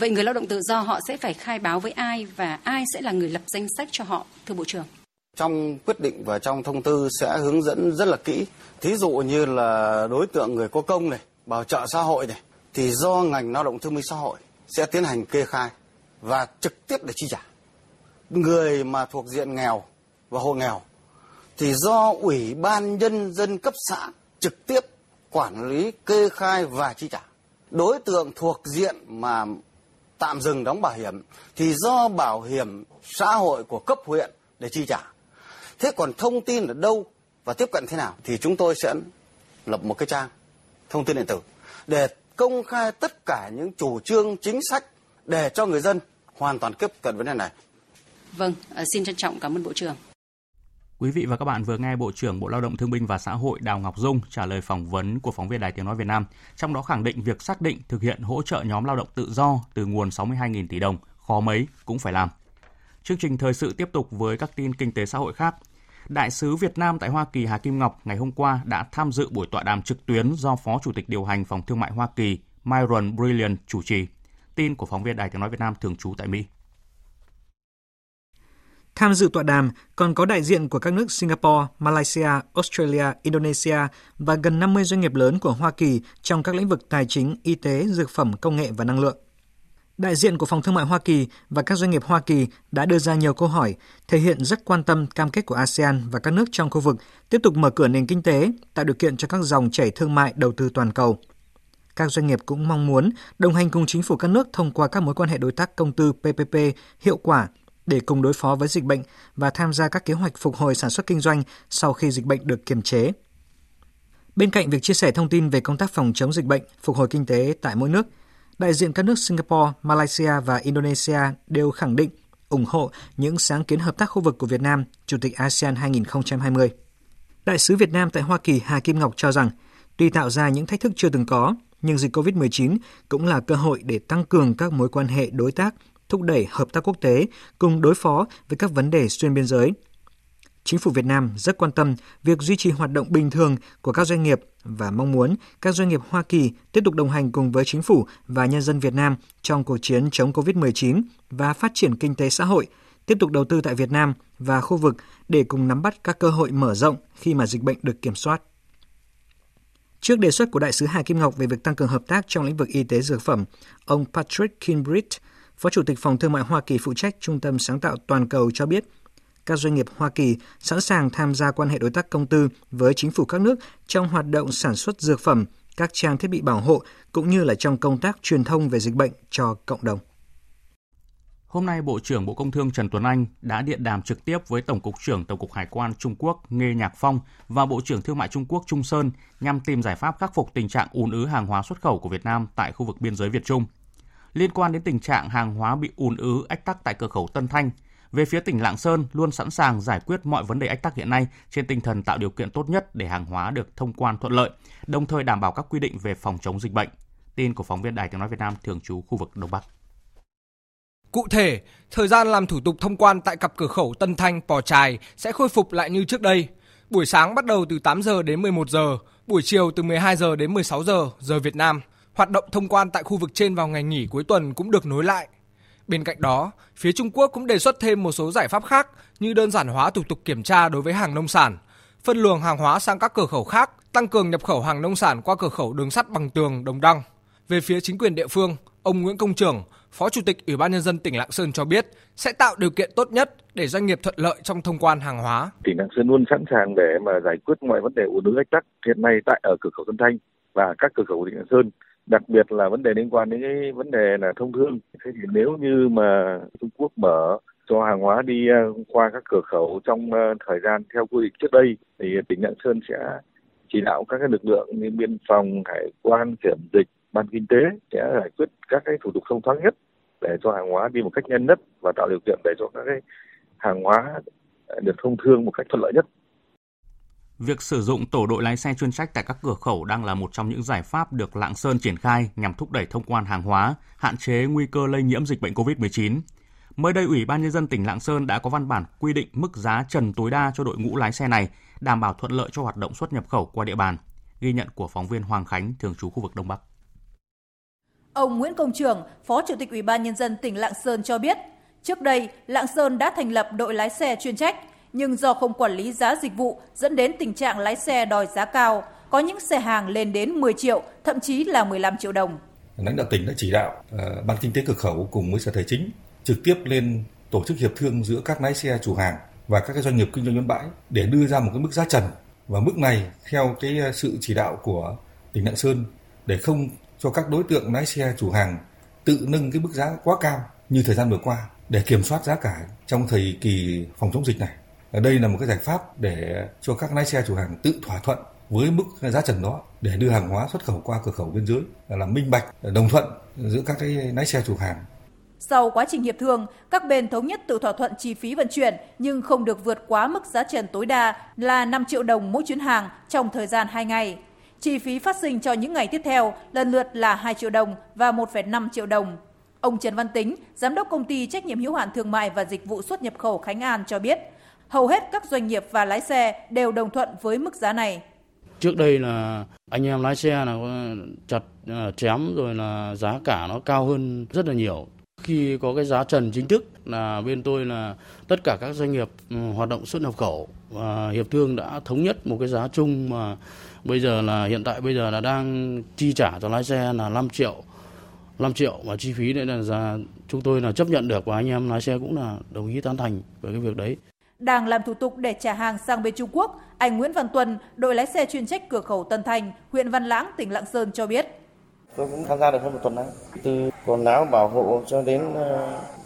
Vậy người lao động tự do họ sẽ phải khai báo với ai và ai sẽ là người lập danh sách cho họ, thưa Bộ trưởng? Trong quyết định và trong thông tư sẽ hướng dẫn rất là kỹ. Thí dụ như là đối tượng người có công này, bảo trợ xã hội này, thì do ngành lao động thương binh xã hội sẽ tiến hành kê khai và trực tiếp để chi trả. Người mà thuộc diện nghèo và hộ nghèo thì do Ủy ban Nhân dân cấp xã trực tiếp quản lý kê khai và chi trả. Đối tượng thuộc diện mà tạm dừng đóng bảo hiểm thì do bảo hiểm xã hội của cấp huyện để chi trả. Thế còn thông tin ở đâu và tiếp cận thế nào thì chúng tôi sẽ lập một cái trang thông tin điện tử để công khai tất cả những chủ trương chính sách để cho người dân hoàn toàn tiếp cận vấn đề này. Vâng, xin trân trọng cảm ơn Bộ trưởng. Quý vị và các bạn vừa nghe Bộ trưởng Bộ Lao động Thương binh và Xã hội Đào Ngọc Dung trả lời phỏng vấn của phóng viên Đài Tiếng Nói Việt Nam, trong đó khẳng định việc xác định thực hiện hỗ trợ nhóm lao động tự do từ nguồn 62.000 tỷ đồng, khó mấy cũng phải làm. Chương trình thời sự tiếp tục với các tin kinh tế xã hội khác. Đại sứ Việt Nam tại Hoa Kỳ Hà Kim Ngọc ngày hôm qua đã tham dự buổi tọa đàm trực tuyến do Phó Chủ tịch điều hành Phòng Thương mại Hoa Kỳ Myron Brilliant chủ trì. Tin của phóng viên Đài Tiếng Nói Việt Nam thường trú tại Mỹ. Tham dự tọa đàm còn có đại diện của các nước Singapore, Malaysia, Australia, Indonesia và gần 50 doanh nghiệp lớn của Hoa Kỳ trong các lĩnh vực tài chính, y tế, dược phẩm, công nghệ và năng lượng. Đại diện của Phòng Thương mại Hoa Kỳ và các doanh nghiệp Hoa Kỳ đã đưa ra nhiều câu hỏi, thể hiện rất quan tâm cam kết của ASEAN và các nước trong khu vực tiếp tục mở cửa nền kinh tế, tạo điều kiện cho các dòng chảy thương mại đầu tư toàn cầu. Các doanh nghiệp cũng mong muốn đồng hành cùng chính phủ các nước thông qua các mối quan hệ đối tác công tư PPP hiệu quả để cùng đối phó với dịch bệnh và tham gia các kế hoạch phục hồi sản xuất kinh doanh sau khi dịch bệnh được kiềm chế. Bên cạnh việc chia sẻ thông tin về công tác phòng chống dịch bệnh, phục hồi kinh tế tại mỗi nước, đại diện các nước Singapore, Malaysia và Indonesia đều khẳng định ủng hộ những sáng kiến hợp tác khu vực của Việt Nam, Chủ tịch ASEAN 2020. Đại sứ Việt Nam tại Hoa Kỳ Hà Kim Ngọc cho rằng, tuy tạo ra những thách thức chưa từng có, nhưng dịch COVID-19 cũng là cơ hội để tăng cường các mối quan hệ đối tác, thúc đẩy hợp tác quốc tế cùng đối phó với các vấn đề xuyên biên giới. Chính phủ Việt Nam rất quan tâm việc duy trì hoạt động bình thường của các doanh nghiệp và mong muốn các doanh nghiệp Hoa Kỳ tiếp tục đồng hành cùng với chính phủ và nhân dân Việt Nam trong cuộc chiến chống COVID-19 và phát triển kinh tế xã hội, tiếp tục đầu tư tại Việt Nam và khu vực để cùng nắm bắt các cơ hội mở rộng khi mà dịch bệnh được kiểm soát. Trước đề xuất của Đại sứ Hà Kim Ngọc về việc tăng cường hợp tác trong lĩnh vực y tế dược phẩm, ông Patrick Kinbrit, Phó Chủ tịch Phòng Thương mại Hoa Kỳ phụ trách Trung tâm Sáng tạo Toàn cầu cho biết, các doanh nghiệp Hoa Kỳ sẵn sàng tham gia quan hệ đối tác công tư với chính phủ các nước trong hoạt động sản xuất dược phẩm, các trang thiết bị bảo hộ, cũng như là trong công tác truyền thông về dịch bệnh cho cộng đồng. Hôm nay, Bộ trưởng Bộ Công Thương Trần Tuấn Anh đã điện đàm trực tiếp với Tổng cục trưởng Tổng cục Hải quan Trung Quốc Nghê Nhạc Phong và Bộ trưởng Thương mại Trung Quốc Trung Sơn nhằm tìm giải pháp khắc phục tình trạng ùn ứ hàng hóa xuất khẩu của Việt Nam tại khu vực biên giới Việt-Trung. Liên quan đến tình trạng hàng hóa bị ùn ứ ách tắc tại cửa khẩu Tân Thanh, về phía tỉnh Lạng Sơn luôn sẵn sàng giải quyết mọi vấn đề ách tắc hiện nay trên tinh thần tạo điều kiện tốt nhất để hàng hóa được thông quan thuận lợi, đồng thời đảm bảo các quy định về phòng chống dịch bệnh. Tin của phóng viên Đài Tiếng Nói Việt Nam thường trú khu vực Đông Bắc. Cụ thể, thời gian làm thủ tục thông quan tại cặp cửa khẩu Tân Thanh - Pò Chài sẽ khôi phục lại như trước đây. Buổi sáng bắt đầu từ 8 giờ đến 11 giờ, buổi chiều từ 12 giờ đến 16 giờ, giờ Việt Nam. Hoạt động thông quan tại khu vực trên vào ngày nghỉ cuối tuần cũng được nối lại. Bên cạnh đó, phía Trung Quốc cũng đề xuất thêm một số giải pháp khác như đơn giản hóa thủ tục kiểm tra đối với hàng nông sản, phân luồng hàng hóa sang các cửa khẩu khác, tăng cường nhập khẩu hàng nông sản qua cửa khẩu đường sắt Bằng Tường, Đồng Đăng. Về phía chính quyền địa phương, ông Nguyễn Công Trường, Phó Chủ tịch Ủy ban Nhân dân tỉnh Lạng Sơn cho biết sẽ tạo điều kiện tốt nhất để doanh nghiệp thuận lợi trong thông quan hàng hóa. Tỉnh Lạng Sơn luôn sẵn sàng để mà giải quyết mọi vấn đề ùn ứ ách tắc hiện nay tại ở cửa khẩu Tân Thanh và các cửa khẩu tỉnh Lạng Sơn. Đặc biệt là vấn đề liên quan đến cái vấn đề là thông thương. Thế thì nếu như mà Trung Quốc mở cho hàng hóa đi qua các cửa khẩu trong thời gian theo quy định trước đây, thì tỉnh Lạng Sơn sẽ chỉ đạo các cái lực lượng như biên phòng, hải quan, kiểm dịch, ban kinh tế sẽ giải quyết các cái thủ tục thông thoáng nhất để cho hàng hóa đi một cách nhanh nhất và tạo điều kiện để cho các cái hàng hóa được thông thương một cách thuận lợi nhất. Việc sử dụng tổ đội lái xe chuyên trách tại các cửa khẩu đang là một trong những giải pháp được Lạng Sơn triển khai nhằm thúc đẩy thông quan hàng hóa, hạn chế nguy cơ lây nhiễm dịch bệnh COVID-19. Mới đây, Ủy ban Nhân dân tỉnh Lạng Sơn đã có văn bản quy định mức giá trần tối đa cho đội ngũ lái xe này, đảm bảo thuận lợi cho hoạt động xuất nhập khẩu qua địa bàn. Ghi nhận của phóng viên Hoàng Khánh, thường trú khu vực Đông Bắc. Ông Nguyễn Công Trường, Phó Chủ tịch Ủy ban Nhân dân tỉnh Lạng Sơn cho biết, trước đây Lạng Sơn đã thành lập đội lái xe chuyên trách, nhưng do không quản lý giá dịch vụ dẫn đến tình trạng lái xe đòi giá cao, có những xe hàng lên đến 10 triệu, thậm chí là 15 triệu đồng. Lãnh đạo tỉnh đã chỉ đạo Ban Kinh tế Cửa khẩu cùng với Sở Tài chính trực tiếp lên tổ chức hiệp thương giữa các lái xe chủ hàng và các doanh nghiệp kinh doanh bến bãi để đưa ra một cái mức giá trần, và mức này theo cái sự chỉ đạo của tỉnh Lạng Sơn để không cho các đối tượng lái xe chủ hàng tự nâng cái mức giá quá cao như thời gian vừa qua để kiểm soát giá cả trong thời kỳ phòng chống dịch này. Đây là một cái giải pháp để cho các lái xe chủ hàng tự thỏa thuận với mức giá trần đó để đưa hàng hóa xuất khẩu qua cửa khẩu biên giới, là minh bạch, đồng thuận giữa các cái lái xe chủ hàng. Sau quá trình hiệp thương, các bên thống nhất tự thỏa thuận chi phí vận chuyển nhưng không được vượt quá mức giá trần tối đa là 5 triệu đồng mỗi chuyến hàng trong thời gian 2 ngày. Chi phí phát sinh cho những ngày tiếp theo lần lượt là 2 triệu đồng và 1,5 triệu đồng. Ông Trần Văn Tính, Giám đốc Công ty Trách nhiệm Hữu hạn Thương mại và Dịch vụ Xuất nhập khẩu Khánh An cho biết, hầu hết các doanh nghiệp và lái xe đều đồng thuận với mức giá này. Trước đây là anh em lái xe là chặt chém rồi là giá cả nó cao hơn rất là nhiều. Khi có cái giá trần chính thức là bên tôi là tất cả các doanh nghiệp hoạt động xuất nhập khẩu và hiệp thương đã thống nhất một cái giá chung mà hiện tại là đang chi trả cho lái xe là 5 triệu và chi phí đấy là chúng tôi là chấp nhận được và anh em lái xe cũng là đồng ý tán thành về cái việc đấy. Đang làm thủ tục để trả hàng sang bên Trung Quốc, anh Nguyễn Văn Tuần, đội lái xe chuyên trách cửa khẩu Tân Thành, huyện Văn Lãng, tỉnh Lạng Sơn cho biết. Tôi cũng tham gia được hơn một tuần nay. Từ quần áo bảo hộ cho đến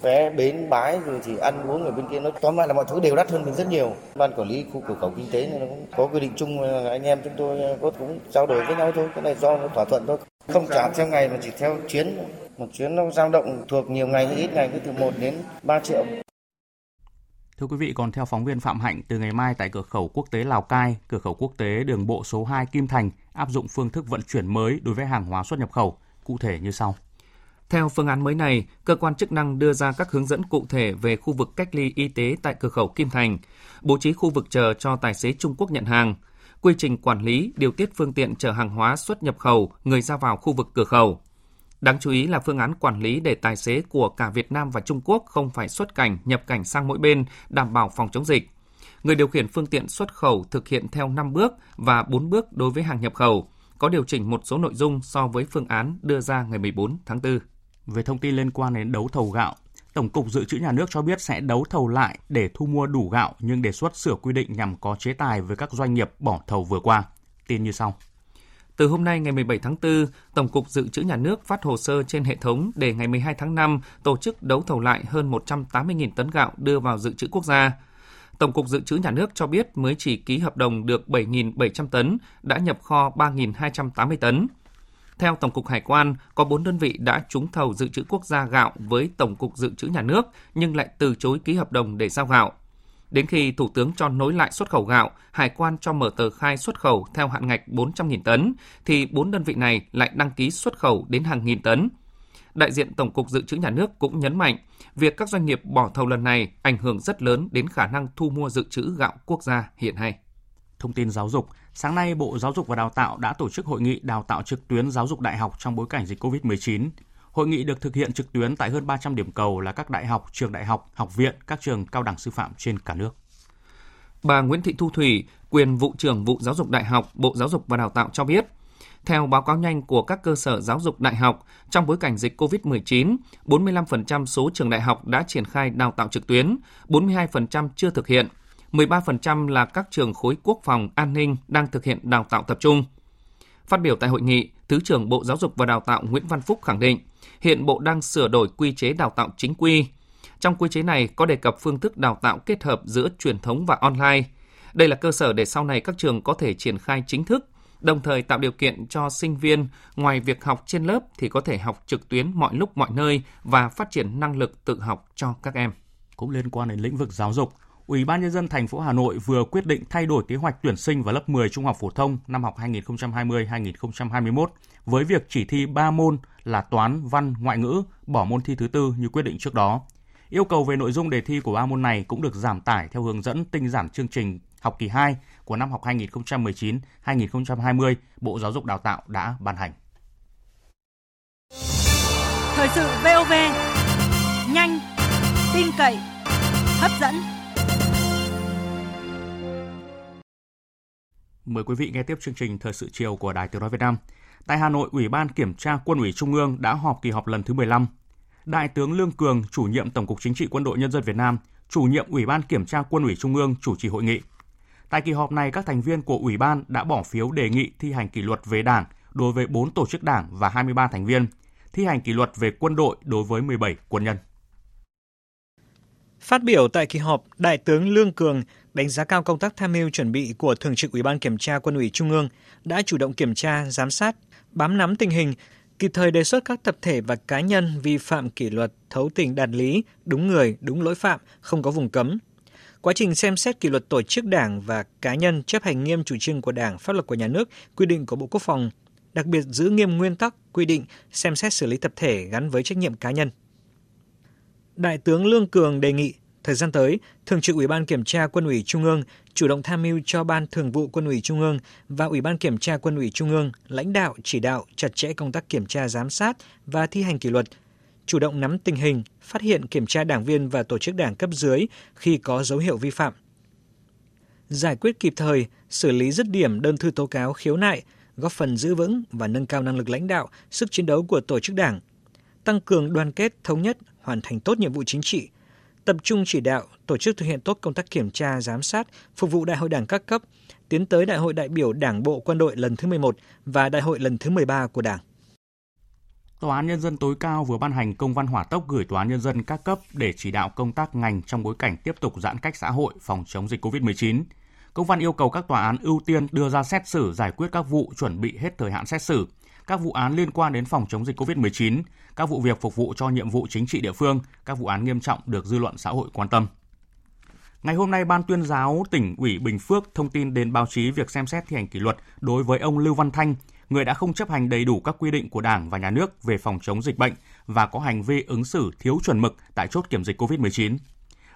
vé bến bãi rồi thì ăn uống ở bên kia, nói tóm lại là mọi thứ đều đắt hơn mình rất nhiều. Ban quản lý khu cửa khẩu kinh tế nó cũng có quy định chung, anh em chúng tôi cũng trao đổi với nhau thôi, cái này do thỏa thuận thôi. Không trả theo ngày mà chỉ theo chuyến. Một chuyến nó dao động thuộc nhiều ngày hay ít ngày, cứ từ 1 đến 3 triệu. Thưa quý vị, còn theo phóng viên Phạm Hạnh, từ ngày mai tại cửa khẩu quốc tế Lào Cai, cửa khẩu quốc tế đường bộ số 2 Kim Thành áp dụng phương thức vận chuyển mới đối với hàng hóa xuất nhập khẩu, cụ thể như sau. Theo phương án mới này, cơ quan chức năng đưa ra các hướng dẫn cụ thể về khu vực cách ly y tế tại cửa khẩu Kim Thành, bố trí khu vực chờ cho tài xế Trung Quốc nhận hàng, quy trình quản lý, điều tiết phương tiện chở hàng hóa xuất nhập khẩu, người ra vào khu vực cửa khẩu. Đáng chú ý là phương án quản lý để tài xế của cả Việt Nam và Trung Quốc không phải xuất cảnh, nhập cảnh sang mỗi bên, đảm bảo phòng chống dịch. Người điều khiển phương tiện xuất khẩu thực hiện theo 5 bước và 4 bước đối với hàng nhập khẩu, có điều chỉnh một số nội dung so với phương án đưa ra ngày 14 tháng 4. Về thông tin liên quan đến đấu thầu gạo, Tổng cục Dự trữ Nhà nước cho biết sẽ đấu thầu lại để thu mua đủ gạo nhưng đề xuất sửa quy định nhằm có chế tài với các doanh nghiệp bỏ thầu vừa qua. Tin như sau. Từ hôm nay ngày 17 tháng 4, Tổng cục Dự trữ Nhà nước phát hồ sơ trên hệ thống để ngày 12 tháng 5 tổ chức đấu thầu lại hơn 180.000 tấn gạo đưa vào dự trữ quốc gia. Tổng cục Dự trữ Nhà nước cho biết mới chỉ ký hợp đồng được 7.700 tấn, đã nhập kho 3.280 tấn. Theo Tổng cục Hải quan, có 4 đơn vị đã trúng thầu dự trữ quốc gia gạo với Tổng cục Dự trữ Nhà nước nhưng lại từ chối ký hợp đồng để giao gạo. Đến khi Thủ tướng cho nối lại xuất khẩu gạo, Hải quan cho mở tờ khai xuất khẩu theo hạn ngạch 400.000 tấn, thì 4 đơn vị này lại đăng ký xuất khẩu đến hàng nghìn tấn. Đại diện Tổng cục Dự trữ Nhà nước cũng nhấn mạnh, việc các doanh nghiệp bỏ thầu lần này ảnh hưởng rất lớn đến khả năng thu mua dự trữ gạo quốc gia hiện nay. Thông tin giáo dục. Sáng nay, Bộ Giáo dục và Đào tạo đã tổ chức hội nghị đào tạo trực tuyến giáo dục đại học trong bối cảnh dịch COVID-19. Hội nghị được thực hiện trực tuyến tại hơn 300 điểm cầu là các đại học, trường đại học, học viện, các trường cao đẳng sư phạm trên cả nước. Bà Nguyễn Thị Thu Thủy, quyền vụ trưởng vụ giáo dục đại học, Bộ Giáo dục và Đào tạo cho biết, theo báo cáo nhanh của các cơ sở giáo dục đại học, trong bối cảnh dịch COVID-19, 45% số trường đại học đã triển khai đào tạo trực tuyến, 42% chưa thực hiện, 13% là các trường khối quốc phòng, an ninh đang thực hiện đào tạo tập trung. Phát biểu tại hội nghị, Thứ trưởng Bộ Giáo dục và Đào tạo Nguyễn Văn Phúc khẳng định, hiện Bộ đang sửa đổi quy chế đào tạo chính quy. Trong quy chế này có đề cập phương thức đào tạo kết hợp giữa truyền thống và online. Đây là cơ sở để sau này các trường có thể triển khai chính thức, đồng thời tạo điều kiện cho sinh viên ngoài việc học trên lớp thì có thể học trực tuyến mọi lúc mọi nơi và phát triển năng lực tự học cho các em. Cũng liên quan đến lĩnh vực giáo dục, Ủy ban nhân dân thành phố Hà Nội vừa quyết định thay đổi kế hoạch tuyển sinh vào lớp 10 trung học phổ thông năm học 2020-2021 với việc chỉ thi 3 môn là toán, văn, ngoại ngữ, bỏ môn thi thứ tư như quyết định trước đó. Yêu cầu về nội dung đề thi của 3 môn này cũng được giảm tải theo hướng dẫn tinh giản chương trình học kỳ 2 của năm học 2019-2020 Bộ Giáo dục Đào tạo đã ban hành. Thời sự VOV, nhanh, tin cậy, hấp dẫn. Mời quý vị nghe tiếp chương trình Thời sự chiều của Đài Tiếng nói Việt Nam. Tại Hà Nội, Ủy ban Kiểm tra Quân ủy Trung ương đã họp kỳ họp lần thứ 15. Đại tướng Lương Cường, chủ nhiệm Tổng cục Chính trị Quân đội Nhân dân Việt Nam, chủ nhiệm Ủy ban Kiểm tra Quân ủy Trung ương chủ trì hội nghị. Tại kỳ họp này, các thành viên của Ủy ban đã bỏ phiếu đề nghị thi hành kỷ luật về Đảng đối với 4 tổ chức Đảng và 23 thành viên, thi hành kỷ luật về quân đội đối với 17 quân nhân. Phát biểu tại kỳ họp, Đại tướng Lương Cường đánh giá cao công tác tham mưu chuẩn bị của Thường trực Ủy ban Kiểm tra Quân ủy Trung ương đã chủ động kiểm tra, giám sát, bám nắm tình hình, kịp thời đề xuất các tập thể và cá nhân vi phạm kỷ luật thấu tình đạt lý, đúng người, đúng lỗi phạm, không có vùng cấm. Quá trình xem xét kỷ luật tổ chức Đảng và cá nhân chấp hành nghiêm chủ trương của Đảng, pháp luật của nhà nước, quy định của Bộ Quốc phòng, đặc biệt giữ nghiêm nguyên tắc quy định xem xét xử lý tập thể gắn với trách nhiệm cá nhân. Đại tướng Lương Cường đề nghị thời gian tới, Thường trực Ủy ban Kiểm tra Quân ủy Trung ương chủ động tham mưu cho Ban Thường vụ Quân ủy Trung ương và Ủy ban Kiểm tra Quân ủy Trung ương lãnh đạo chỉ đạo chặt chẽ công tác kiểm tra giám sát và thi hành kỷ luật, chủ động nắm tình hình, phát hiện kiểm tra đảng viên và tổ chức đảng cấp dưới khi có dấu hiệu vi phạm. Giải quyết kịp thời, xử lý dứt điểm đơn thư tố cáo khiếu nại, góp phần giữ vững và nâng cao năng lực lãnh đạo, sức chiến đấu của tổ chức Đảng, tăng cường đoàn kết thống nhất, hoàn thành tốt nhiệm vụ chính trị, tập trung chỉ đạo, tổ chức thực hiện tốt công tác kiểm tra, giám sát, phục vụ Đại hội Đảng các cấp, tiến tới Đại hội đại biểu Đảng bộ quân đội lần thứ 11 và Đại hội lần thứ 13 của Đảng. Tòa án Nhân dân tối cao vừa ban hành công văn hỏa tốc gửi Tòa án Nhân dân các cấp để chỉ đạo công tác ngành trong bối cảnh tiếp tục giãn cách xã hội phòng chống dịch COVID-19. Công văn yêu cầu các tòa án ưu tiên đưa ra xét xử giải quyết các vụ chuẩn bị hết thời hạn xét xử, các vụ án liên quan đến phòng chống dịch COVID-19, các vụ việc phục vụ cho nhiệm vụ chính trị địa phương, các vụ án nghiêm trọng được dư luận xã hội quan tâm. Ngày hôm nay, Ban Tuyên giáo Tỉnh ủy Bình Phước thông tin đến báo chí việc xem xét thi hành kỷ luật đối với ông Lưu Văn Thanh, người đã không chấp hành đầy đủ các quy định của Đảng và Nhà nước về phòng chống dịch bệnh và có hành vi ứng xử thiếu chuẩn mực tại chốt kiểm dịch COVID-19.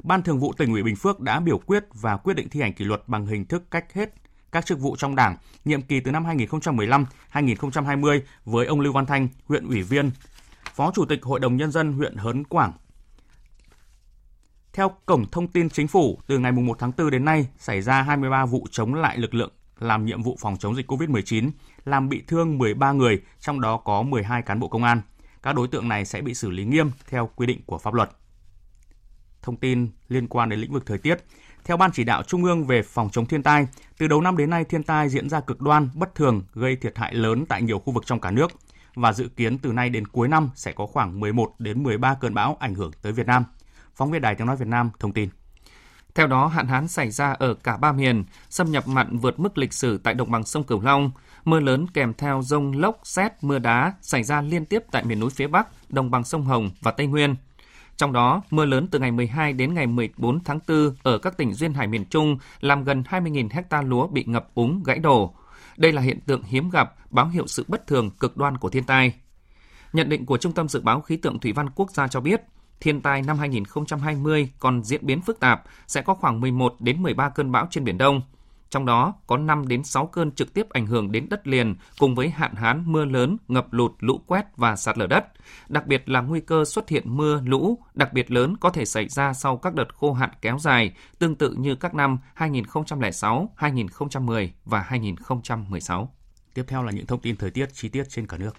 Ban Thường vụ Tỉnh ủy Bình Phước đã biểu quyết và quyết định thi hành kỷ luật bằng hình thức cách hết các chức vụ trong Đảng, nhiệm kỳ từ năm 2015-2020 với ông Lưu Văn Thanh, huyện ủy viên, Phó Chủ tịch Hội đồng Nhân dân huyện Hớn Quản. Theo Cổng Thông tin Chính phủ, từ ngày 1 tháng 4 đến nay, xảy ra 23 vụ chống lại lực lượng làm nhiệm vụ phòng chống dịch COVID-19, làm bị thương 13 người, trong đó có 12 cán bộ công an. Các đối tượng này sẽ bị xử lý nghiêm theo quy định của pháp luật. Thông tin liên quan đến lĩnh vực thời tiết. Theo Ban Chỉ đạo Trung ương về phòng chống thiên tai, từ đầu năm đến nay thiên tai diễn ra cực đoan, bất thường, gây thiệt hại lớn tại nhiều khu vực trong cả nước. Và dự kiến từ nay đến cuối năm sẽ có khoảng 11 đến 13 cơn bão ảnh hưởng tới Việt Nam. Phóng viên Đài Tiếng nói Việt Nam thông tin. Theo đó, hạn hán xảy ra ở cả ba miền, xâm nhập mặn vượt mức lịch sử tại đồng bằng sông Cửu Long, mưa lớn kèm theo dông lốc, sét, mưa đá xảy ra liên tiếp tại miền núi phía Bắc, đồng bằng sông Hồng và Tây Nguyên. Trong đó, mưa lớn từ ngày 12 đến ngày 14 tháng 4 ở các tỉnh duyên hải miền Trung làm gần 20.000 ha lúa bị ngập úng, gãy đổ. Đây là hiện tượng hiếm gặp, báo hiệu sự bất thường, cực đoan của thiên tai. Nhận định của Trung tâm Dự báo Khí tượng Thủy văn Quốc gia cho biết, thiên tai năm 2020 còn diễn biến phức tạp, sẽ có khoảng 11 đến 13 cơn bão trên Biển Đông. Trong đó, có 5 đến 6 cơn trực tiếp ảnh hưởng đến đất liền cùng với hạn hán, mưa lớn, ngập lụt, lũ quét và sạt lở đất. Đặc biệt là nguy cơ xuất hiện mưa, lũ, đặc biệt lớn có thể xảy ra sau các đợt khô hạn kéo dài, tương tự như các năm 2006, 2010 và 2016. Tiếp theo là những thông tin thời tiết chi tiết trên cả nước.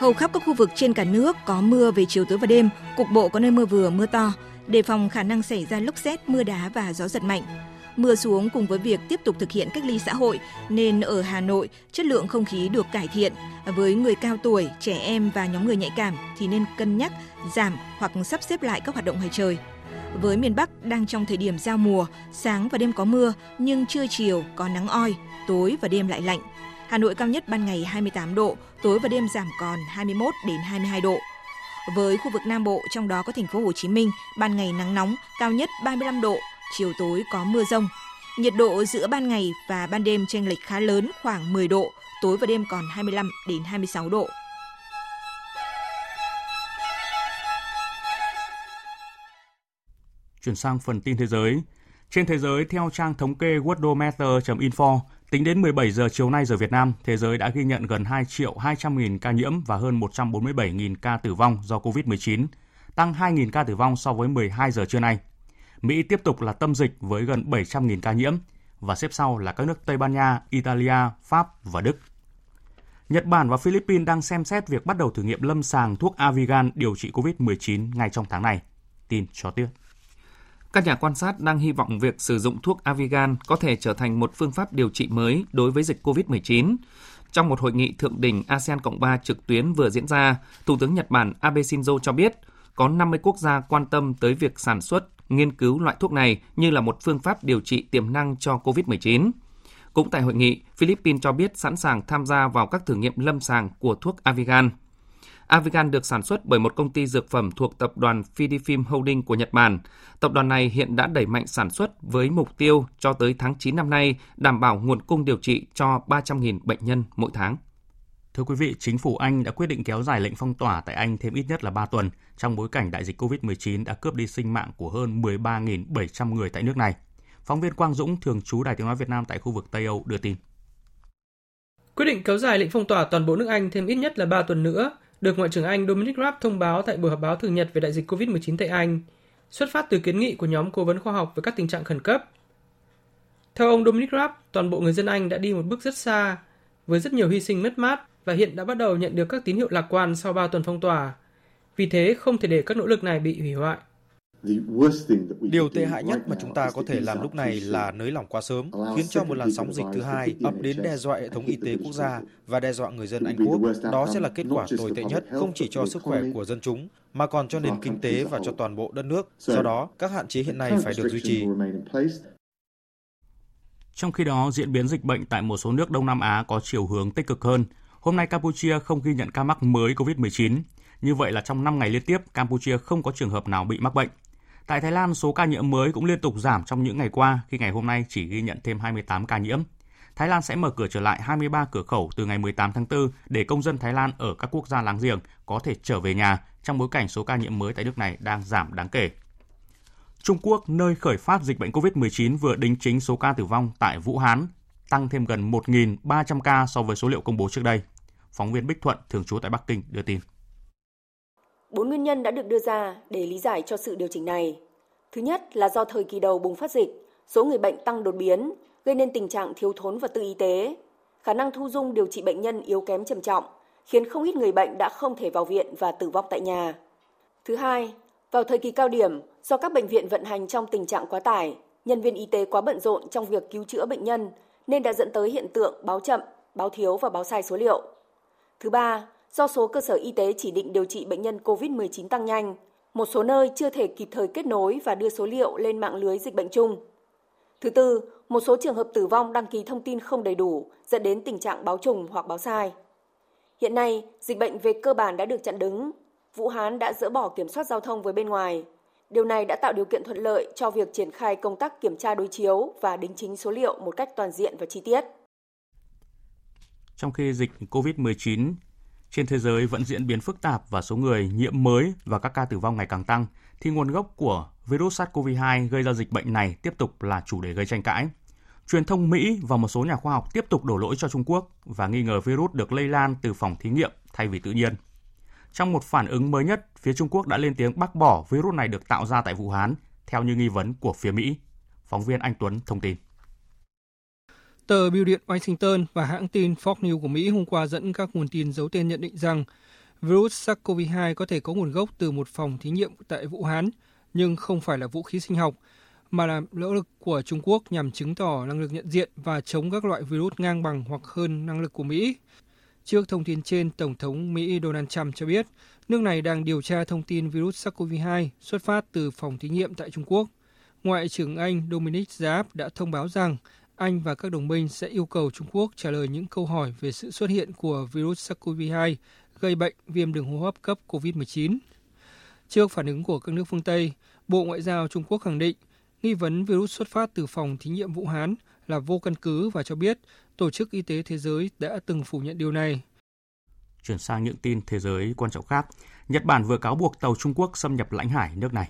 Hầu khắp các khu vực trên cả nước có mưa về chiều tối và đêm, cục bộ có nơi mưa vừa, mưa to. Đề phòng khả năng xảy ra lốc sét, mưa đá và gió giật mạnh. Mưa xuống cùng với việc tiếp tục thực hiện cách ly xã hội nên ở Hà Nội chất lượng không khí được cải thiện. Với người cao tuổi, trẻ em và nhóm người nhạy cảm thì nên cân nhắc giảm hoặc sắp xếp lại các hoạt động ngoài trời. Với miền Bắc đang trong thời điểm giao mùa, sáng và đêm có mưa nhưng trưa chiều có nắng oi, tối và đêm lại lạnh. Hà Nội cao nhất ban ngày 28 độ, tối và đêm giảm còn 21 đến 22 độ. Với khu vực Nam Bộ, trong đó có thành phố Hồ Chí Minh, ban ngày nắng nóng, cao nhất 35 độ, chiều tối có mưa rông. Nhiệt độ giữa ban ngày và ban đêm chênh lệch khá lớn, khoảng 10 độ, tối và đêm còn 25 đến 26 độ. Chuyển sang phần tin thế giới. Trên thế giới, theo trang thống kê worldometer.info, tính đến 17 giờ chiều nay giờ Việt Nam, thế giới đã ghi nhận gần 2.200.000 ca nhiễm và hơn 147.000 ca tử vong do COVID-19, tăng 2.000 ca tử vong so với 12 giờ trưa nay. Mỹ tiếp tục là tâm dịch với gần 700.000 ca nhiễm và xếp sau là các nước Tây Ban Nha, Italia, Pháp và Đức. Nhật Bản và Philippines đang xem xét việc bắt đầu thử nghiệm lâm sàng thuốc Avigan điều trị COVID-19 ngay trong tháng này. Tin cho tiếp. Các nhà quan sát đang hy vọng việc sử dụng thuốc Avigan có thể trở thành một phương pháp điều trị mới đối với dịch COVID-19. Trong một hội nghị thượng đỉnh ASEAN Cộng 3 trực tuyến vừa diễn ra, Thủ tướng Nhật Bản Abe Shinzo cho biết có 50 quốc gia quan tâm tới việc sản xuất, nghiên cứu loại thuốc này như là một phương pháp điều trị tiềm năng cho COVID-19. Cũng tại hội nghị, Philippines cho biết sẵn sàng tham gia vào các thử nghiệm lâm sàng của thuốc Avigan. Avigan được sản xuất bởi một công ty dược phẩm thuộc tập đoàn Fidifilm Holding của Nhật Bản. Tập đoàn này hiện đã đẩy mạnh sản xuất với mục tiêu cho tới tháng 9 năm nay đảm bảo nguồn cung điều trị cho 300.000 bệnh nhân mỗi tháng. Thưa quý vị, chính phủ Anh đã quyết định kéo dài lệnh phong tỏa tại Anh thêm ít nhất là 3 tuần trong bối cảnh đại dịch COVID-19 đã cướp đi sinh mạng của hơn 13.700 người tại nước này. Phóng viên Quang Dũng, thường trú Đài Tiếng nói Việt Nam tại khu vực Tây Âu đưa tin. Quyết định kéo dài lệnh phong tỏa toàn bộ nước Anh thêm ít nhất là 3 tuần nữa được Ngoại trưởng Anh Dominic Raab thông báo tại buổi họp báo thường nhật về đại dịch COVID-19 tại Anh, xuất phát từ kiến nghị của nhóm cố vấn khoa học về các tình trạng khẩn cấp. Theo ông Dominic Raab, toàn bộ người dân Anh đã đi một bước rất xa, với rất nhiều hy sinh mất mát và hiện đã bắt đầu nhận được các tín hiệu lạc quan sau 3 tuần phong tỏa. Vì thế, không thể để các nỗ lực này bị hủy hoại. Điều tệ hại nhất mà chúng ta có thể làm lúc này là nới lỏng quá sớm, khiến cho một làn sóng dịch thứ hai ập đến đe dọa hệ thống y tế quốc gia và đe dọa người dân Anh Quốc. Đó sẽ là kết quả tồi tệ nhất, không chỉ cho sức khỏe của dân chúng, mà còn cho nền kinh tế và cho toàn bộ đất nước. Do đó, các hạn chế hiện nay phải được duy trì. Trong khi đó, diễn biến dịch bệnh tại một số nước Đông Nam Á có chiều hướng tích cực hơn. Hôm nay, Campuchia không ghi nhận ca mắc mới COVID-19. Như vậy là trong 5 ngày liên tiếp, Campuchia không có trường hợp nào bị mắc bệnh. Tại Thái Lan, số ca nhiễm mới cũng liên tục giảm trong những ngày qua khi ngày hôm nay chỉ ghi nhận thêm 28 ca nhiễm. Thái Lan sẽ mở cửa trở lại 23 cửa khẩu từ ngày 18 tháng 4 để công dân Thái Lan ở các quốc gia láng giềng có thể trở về nhà trong bối cảnh số ca nhiễm mới tại nước này đang giảm đáng kể. Trung Quốc, nơi khởi phát dịch bệnh COVID-19 vừa đính chính số ca tử vong tại Vũ Hán, tăng thêm gần 1.300 ca so với số liệu công bố trước đây. Phóng viên Bích Thuận, thường trú tại Bắc Kinh đưa tin. 4 nguyên nhân đã được đưa ra để lý giải cho sự điều chỉnh này. Thứ nhất là do thời kỳ đầu bùng phát dịch, số người bệnh tăng đột biến, gây nên tình trạng thiếu thốn vật tư y tế. Khả năng thu dung điều trị bệnh nhân yếu kém trầm trọng, khiến không ít người bệnh đã không thể vào viện và tử vong tại nhà. Thứ hai, vào thời kỳ cao điểm, do các bệnh viện vận hành trong tình trạng quá tải, nhân viên y tế quá bận rộn trong việc cứu chữa bệnh nhân, nên đã dẫn tới hiện tượng báo chậm, báo thiếu và báo sai số liệu. Thứ ba, do số cơ sở y tế chỉ định điều trị bệnh nhân COVID-19 tăng nhanh, một số nơi chưa thể kịp thời kết nối và đưa số liệu lên mạng lưới dịch bệnh chung. Thứ tư, một số trường hợp tử vong đăng ký thông tin không đầy đủ, dẫn đến tình trạng báo trùng hoặc báo sai. Hiện nay, dịch bệnh về cơ bản đã được chặn đứng. Vũ Hán đã dỡ bỏ kiểm soát giao thông với bên ngoài. Điều này đã tạo điều kiện thuận lợi cho việc triển khai công tác kiểm tra đối chiếu và đính chính số liệu một cách toàn diện và chi tiết. Trong khi dịch COVID-19 trên thế giới vẫn diễn biến phức tạp và số người nhiễm mới và các ca tử vong ngày càng tăng, thì nguồn gốc của virus SARS-CoV-2 gây ra dịch bệnh này tiếp tục là chủ đề gây tranh cãi. Truyền thông Mỹ và một số nhà khoa học tiếp tục đổ lỗi cho Trung Quốc và nghi ngờ virus được lây lan từ phòng thí nghiệm thay vì tự nhiên. Trong một phản ứng mới nhất, phía Trung Quốc đã lên tiếng bác bỏ virus này được tạo ra tại Vũ Hán, theo như nghi vấn của phía Mỹ. Phóng viên Anh Tuấn thông tin. Tờ Bưu điện Washington và hãng tin Fox News của Mỹ hôm qua dẫn các nguồn tin giấu tên nhận định rằng virus SARS-CoV-2 có thể có nguồn gốc từ một phòng thí nghiệm tại Vũ Hán, nhưng không phải là vũ khí sinh học, mà là nỗ lực của Trung Quốc nhằm chứng tỏ năng lực nhận diện và chống các loại virus ngang bằng hoặc hơn năng lực của Mỹ. Trước thông tin trên, Tổng thống Mỹ Donald Trump cho biết nước này đang điều tra thông tin virus SARS-CoV-2 xuất phát từ phòng thí nghiệm tại Trung Quốc. Ngoại trưởng Anh Dominic Raab đã thông báo rằng Anh và các đồng minh sẽ yêu cầu Trung Quốc trả lời những câu hỏi về sự xuất hiện của virus SARS-CoV-2 gây bệnh viêm đường hô hấp cấp COVID-19. Trước phản ứng của các nước phương Tây, Bộ Ngoại giao Trung Quốc khẳng định nghi vấn virus xuất phát từ phòng thí nghiệm Vũ Hán là vô căn cứ và cho biết Tổ chức Y tế Thế giới đã từng phủ nhận điều này. Chuyển sang những tin thế giới quan trọng khác, Nhật Bản vừa cáo buộc tàu Trung Quốc xâm nhập lãnh hải nước này.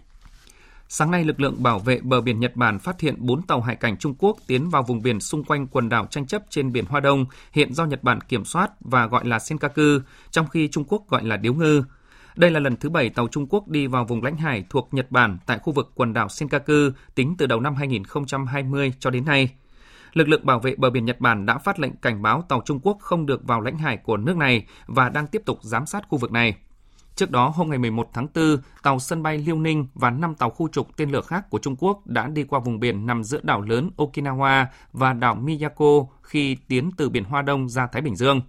Sáng nay, lực lượng bảo vệ bờ biển Nhật Bản phát hiện 4 tàu hải cảnh Trung Quốc tiến vào vùng biển xung quanh quần đảo tranh chấp trên biển Hoa Đông, hiện do Nhật Bản kiểm soát và gọi là Senkaku, trong khi Trung Quốc gọi là Điếu Ngư. Đây là lần thứ 7 tàu Trung Quốc đi vào vùng lãnh hải thuộc Nhật Bản tại khu vực quần đảo Senkaku tính từ đầu năm 2020 cho đến nay. Lực lượng bảo vệ bờ biển Nhật Bản đã phát lệnh cảnh báo tàu Trung Quốc không được vào lãnh hải của nước này và đang tiếp tục giám sát khu vực này. Trước đó, hôm ngày 11 tháng 4, tàu sân bay Liêu Ninh và 5 tàu khu trục tên lửa khác của Trung Quốc đã đi qua vùng biển nằm giữa đảo lớn Okinawa và đảo Miyako khi tiến từ biển Hoa Đông ra Thái Bình Dương.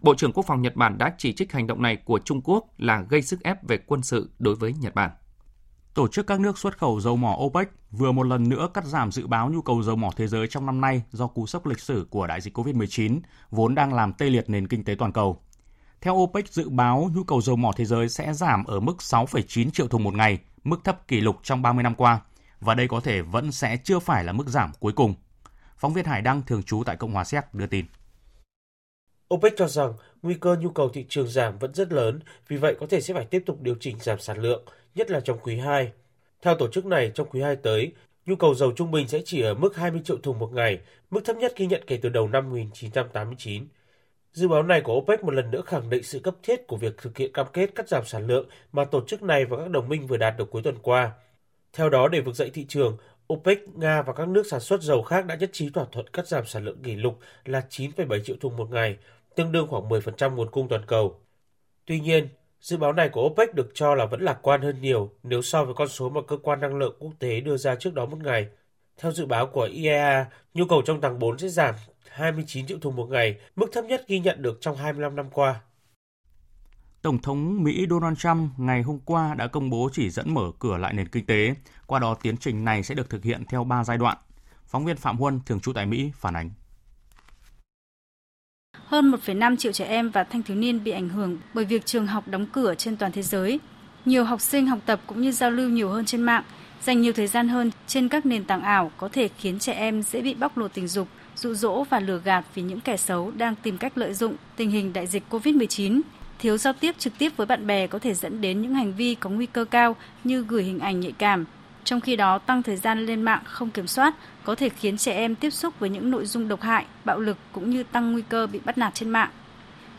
Bộ trưởng Quốc phòng Nhật Bản đã chỉ trích hành động này của Trung Quốc là gây sức ép về quân sự đối với Nhật Bản. Tổ chức các nước xuất khẩu dầu mỏ OPEC vừa một lần nữa cắt giảm dự báo nhu cầu dầu mỏ thế giới trong năm nay do cú sốc lịch sử của đại dịch COVID-19 vốn đang làm tê liệt nền kinh tế toàn cầu. Theo OPEC, dự báo nhu cầu dầu mỏ thế giới sẽ giảm ở mức 6,9 triệu thùng một ngày, mức thấp kỷ lục trong 30 năm qua, và đây có thể vẫn sẽ chưa phải là mức giảm cuối cùng. Phóng viên Hải Đăng thường trú tại Cộng hòa Séc đưa tin. OPEC cho rằng nguy cơ nhu cầu thị trường giảm vẫn rất lớn, vì vậy có thể sẽ phải tiếp tục điều chỉnh giảm sản lượng, nhất là trong quý 2. Theo tổ chức này, trong quý 2 tới, nhu cầu dầu trung bình sẽ chỉ ở mức 20 triệu thùng một ngày, mức thấp nhất ghi nhận kể từ đầu năm 1989. Dự báo này của OPEC một lần nữa khẳng định sự cấp thiết của việc thực hiện cam kết cắt giảm sản lượng mà tổ chức này và các đồng minh vừa đạt được cuối tuần qua. Theo đó, để vực dậy thị trường, OPEC, Nga và các nước sản xuất dầu khác đã nhất trí thỏa thuận cắt giảm sản lượng kỷ lục là 9,7 triệu thùng một ngày, tương đương khoảng 10% nguồn cung toàn cầu. Tuy nhiên, dự báo này của OPEC được cho là vẫn lạc quan hơn nhiều nếu so với con số mà cơ quan năng lượng quốc tế đưa ra trước đó một ngày. Theo dự báo của IEA, nhu cầu trong tháng 4 sẽ giảm 29 triệu thùng một ngày, mức thấp nhất ghi nhận được trong 25 năm qua. Tổng thống Mỹ Donald Trump ngày hôm qua đã công bố chỉ dẫn mở cửa lại nền kinh tế, qua đó tiến trình này sẽ được thực hiện theo 3 giai đoạn. Phóng viên Phạm Huân, thường trú tại Mỹ, phản ánh. Hơn 1,5 triệu trẻ em và thanh thiếu niên bị ảnh hưởng bởi việc trường học đóng cửa trên toàn thế giới. Nhiều học sinh học tập cũng như giao lưu nhiều hơn trên mạng, dành nhiều thời gian hơn trên các nền tảng ảo có thể khiến trẻ em dễ bị bóc lột tình dục, dụ dỗ và lừa gạt vì những kẻ xấu đang tìm cách lợi dụng tình hình đại dịch COVID-19. Thiếu giao tiếp trực tiếp với bạn bè có thể dẫn đến những hành vi có nguy cơ cao như gửi hình ảnh nhạy cảm. Trong khi đó, tăng thời gian lên mạng không kiểm soát có thể khiến trẻ em tiếp xúc với những nội dung độc hại, bạo lực cũng như tăng nguy cơ bị bắt nạt trên mạng.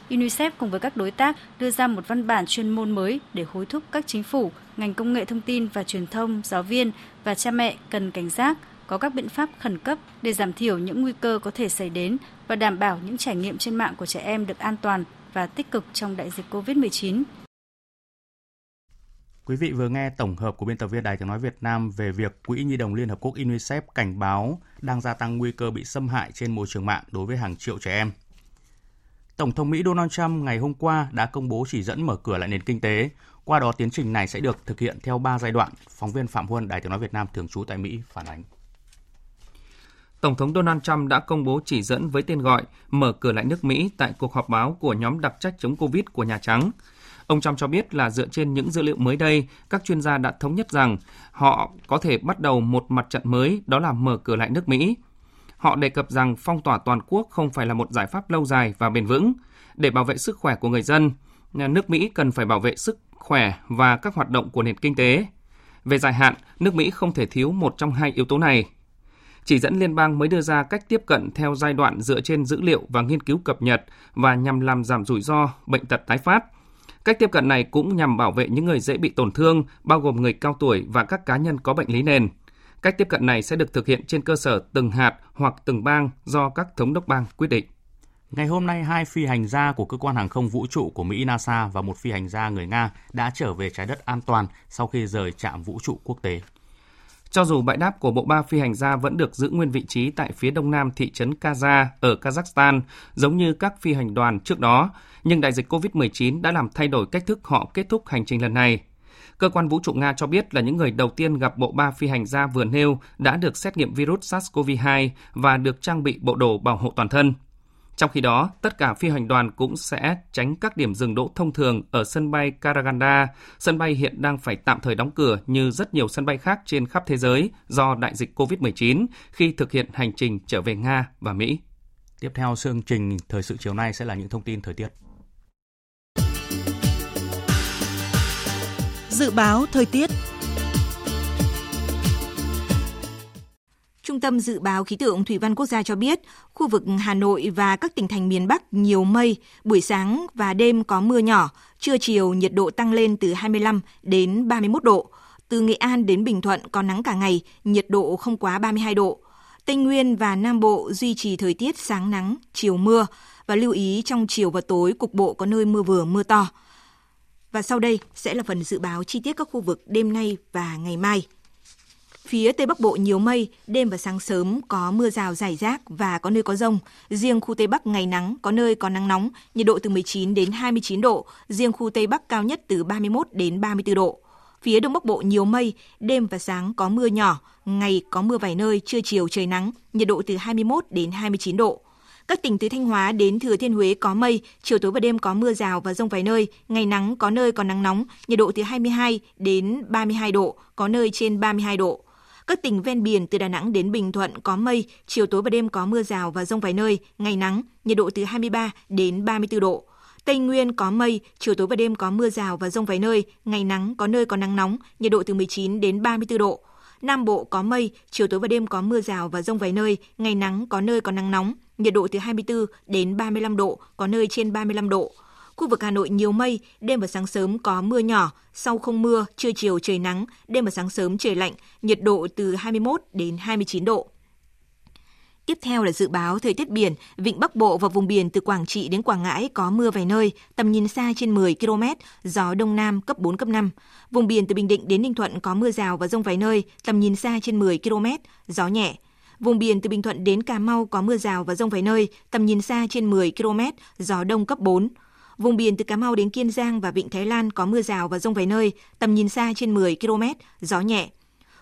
UNICEF cùng với các đối tác đưa ra một văn bản chuyên môn mới để hối thúc các chính phủ, ngành công nghệ thông tin và truyền thông, giáo viên và cha mẹ cần cảnh giác, có các biện pháp khẩn cấp để giảm thiểu những nguy cơ có thể xảy đến và đảm bảo những trải nghiệm trên mạng của trẻ em được an toàn và tích cực trong đại dịch COVID-19. Quý vị vừa nghe tổng hợp của biên tập viên Đài Tiếng Nói Việt Nam về việc Quỹ Nhi đồng Liên Hợp Quốc UNICEF cảnh báo đang gia tăng nguy cơ bị xâm hại trên môi trường mạng đối với hàng triệu trẻ em. Tổng thống Mỹ Donald Trump ngày hôm qua đã công bố chỉ dẫn mở cửa lại nền kinh tế, qua đó tiến trình này sẽ được thực hiện theo 3 giai đoạn. Phóng viên Phạm Huân, Đài Tiếng Nói Việt Nam thường trú tại Mỹ phản ánh. Tổng thống Donald Trump đã công bố chỉ dẫn với tên gọi Mở cửa lại nước Mỹ tại cuộc họp báo của nhóm đặc trách chống Covid của Nhà Trắng. Ông Trump cho biết là dựa trên những dữ liệu mới đây, các chuyên gia đã thống nhất rằng họ có thể bắt đầu một mặt trận mới, đó là mở cửa lại nước Mỹ. Họ đề cập rằng phong tỏa toàn quốc không phải là một giải pháp lâu dài và bền vững. Để bảo vệ sức khỏe của người dân, nước Mỹ cần phải bảo vệ sức khỏe và các hoạt động của nền kinh tế. Về dài hạn, nước Mỹ không thể thiếu một trong hai yếu tố này. Chỉ dẫn liên bang mới đưa ra cách tiếp cận theo giai đoạn dựa trên dữ liệu và nghiên cứu cập nhật và nhằm làm giảm rủi ro bệnh tật tái phát. Cách tiếp cận này cũng nhằm bảo vệ những người dễ bị tổn thương, bao gồm người cao tuổi và các cá nhân có bệnh lý nền. Cách tiếp cận này sẽ được thực hiện trên cơ sở từng hạt hoặc từng bang do các thống đốc bang quyết định. Ngày hôm nay, 2 phi hành gia của cơ quan hàng không vũ trụ của Mỹ NASA và một phi hành gia người Nga đã trở về trái đất an toàn sau khi rời trạm vũ trụ quốc tế. Cho dù bãi đáp của bộ ba phi hành gia vẫn được giữ nguyên vị trí tại phía đông nam thị trấn Kaza ở Kazakhstan, giống như các phi hành đoàn trước đó, nhưng đại dịch COVID-19 đã làm thay đổi cách thức họ kết thúc hành trình lần này. Cơ quan vũ trụ Nga cho biết là những người đầu tiên gặp bộ ba phi hành gia vừa nêu đã được xét nghiệm virus SARS-CoV-2 và được trang bị bộ đồ bảo hộ toàn thân. Trong khi đó, tất cả phi hành đoàn cũng sẽ tránh các điểm dừng đỗ thông thường ở sân bay Karaganda, sân bay hiện đang phải tạm thời đóng cửa như rất nhiều sân bay khác trên khắp thế giới do đại dịch COVID-19 khi thực hiện hành trình trở về Nga và Mỹ. Tiếp theo chương trình thời sự chiều nay sẽ là những thông tin thời tiết. Dự báo thời tiết. Trung tâm Dự báo Khí tượng Thủy văn Quốc gia cho biết, khu vực Hà Nội và các tỉnh thành miền Bắc nhiều mây, buổi sáng và đêm có mưa nhỏ, trưa chiều nhiệt độ tăng lên từ 25 đến 31 độ. Từ Nghệ An đến Bình Thuận có nắng cả ngày, nhiệt độ không quá 32 độ. Tây Nguyên và Nam Bộ duy trì thời tiết sáng nắng, chiều mưa và lưu ý trong chiều và tối cục bộ có nơi mưa vừa mưa to. Và sau đây sẽ là phần dự báo chi tiết các khu vực đêm nay và ngày mai. Phía Tây Bắc Bộ nhiều mây, đêm và sáng sớm có mưa rào rải rác và có nơi có dông. Riêng khu Tây Bắc ngày nắng, có nơi có nắng nóng, nhiệt độ từ 19 đến 29 độ. Riêng khu Tây Bắc cao nhất từ 31 đến 34 độ. Phía Đông Bắc Bộ nhiều mây, đêm và sáng có mưa nhỏ, ngày có mưa vài nơi, trưa chiều trời nắng, nhiệt độ từ 21 đến 29 độ. Các tỉnh từ Thanh Hóa đến Thừa Thiên Huế có mây, chiều tối và đêm có mưa rào và dông vài nơi, ngày nắng có nơi có nắng nóng, nhiệt độ từ 22 đến 32 độ, có nơi trên 32 độ. Các tỉnh ven biển từ Đà Nẵng đến Bình Thuận có mây, chiều tối và đêm có mưa rào và dông vài nơi, ngày nắng, nhiệt độ từ 23 đến 34 độ. Tây Nguyên có mây, chiều tối và đêm có mưa rào và dông vài nơi, ngày nắng, có nơi có nắng nóng, nhiệt độ từ 19 đến 34 độ. Nam Bộ có mây, chiều tối và đêm có mưa rào và dông vài nơi, ngày nắng, có nơi có nắng nóng, nhiệt độ từ 24 đến 35 độ, có nơi trên 35 độ. Khu vực Hà Nội nhiều mây, đêm và sáng sớm có mưa nhỏ, sau không mưa, trưa chiều trời nắng, đêm và sáng sớm trời lạnh, nhiệt độ từ 21 đến 29 độ. Tiếp theo là dự báo thời tiết biển, vịnh Bắc Bộ và vùng biển từ Quảng Trị đến Quảng Ngãi có mưa vài nơi, tầm nhìn xa trên 10 km, gió Đông Nam cấp 4, cấp 5. Vùng biển từ Bình Định đến Ninh Thuận có mưa rào và dông vài nơi, tầm nhìn xa trên 10 km, gió nhẹ. Vùng biển từ Bình Thuận đến Cà Mau có mưa rào và dông vài nơi, tầm nhìn xa trên 10 km, gió Đông cấp 4. Vùng biển từ Cà Mau đến Kiên Giang và vịnh Thái Lan có mưa rào và dông vài nơi, tầm nhìn xa trên 10 km, gió nhẹ.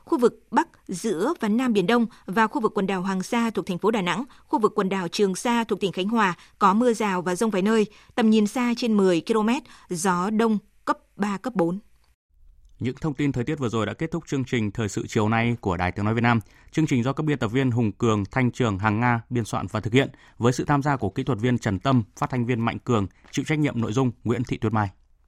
Khu vực Bắc, giữa và Nam Biển Đông và khu vực quần đảo Hoàng Sa thuộc thành phố Đà Nẵng, khu vực quần đảo Trường Sa thuộc tỉnh Khánh Hòa có mưa rào và dông vài nơi, tầm nhìn xa trên 10 km, gió Đông cấp 3, cấp 4. Những thông tin thời tiết vừa rồi đã kết thúc chương trình Thời sự chiều nay của Đài Tiếng Nói Việt Nam. Chương trình do các biên tập viên Hùng Cường, Thanh Trường, Hằng Nga biên soạn và thực hiện với sự tham gia của kỹ thuật viên Trần Tâm, phát thanh viên Mạnh Cường, chịu trách nhiệm nội dung Nguyễn Thị Tuyết Mai.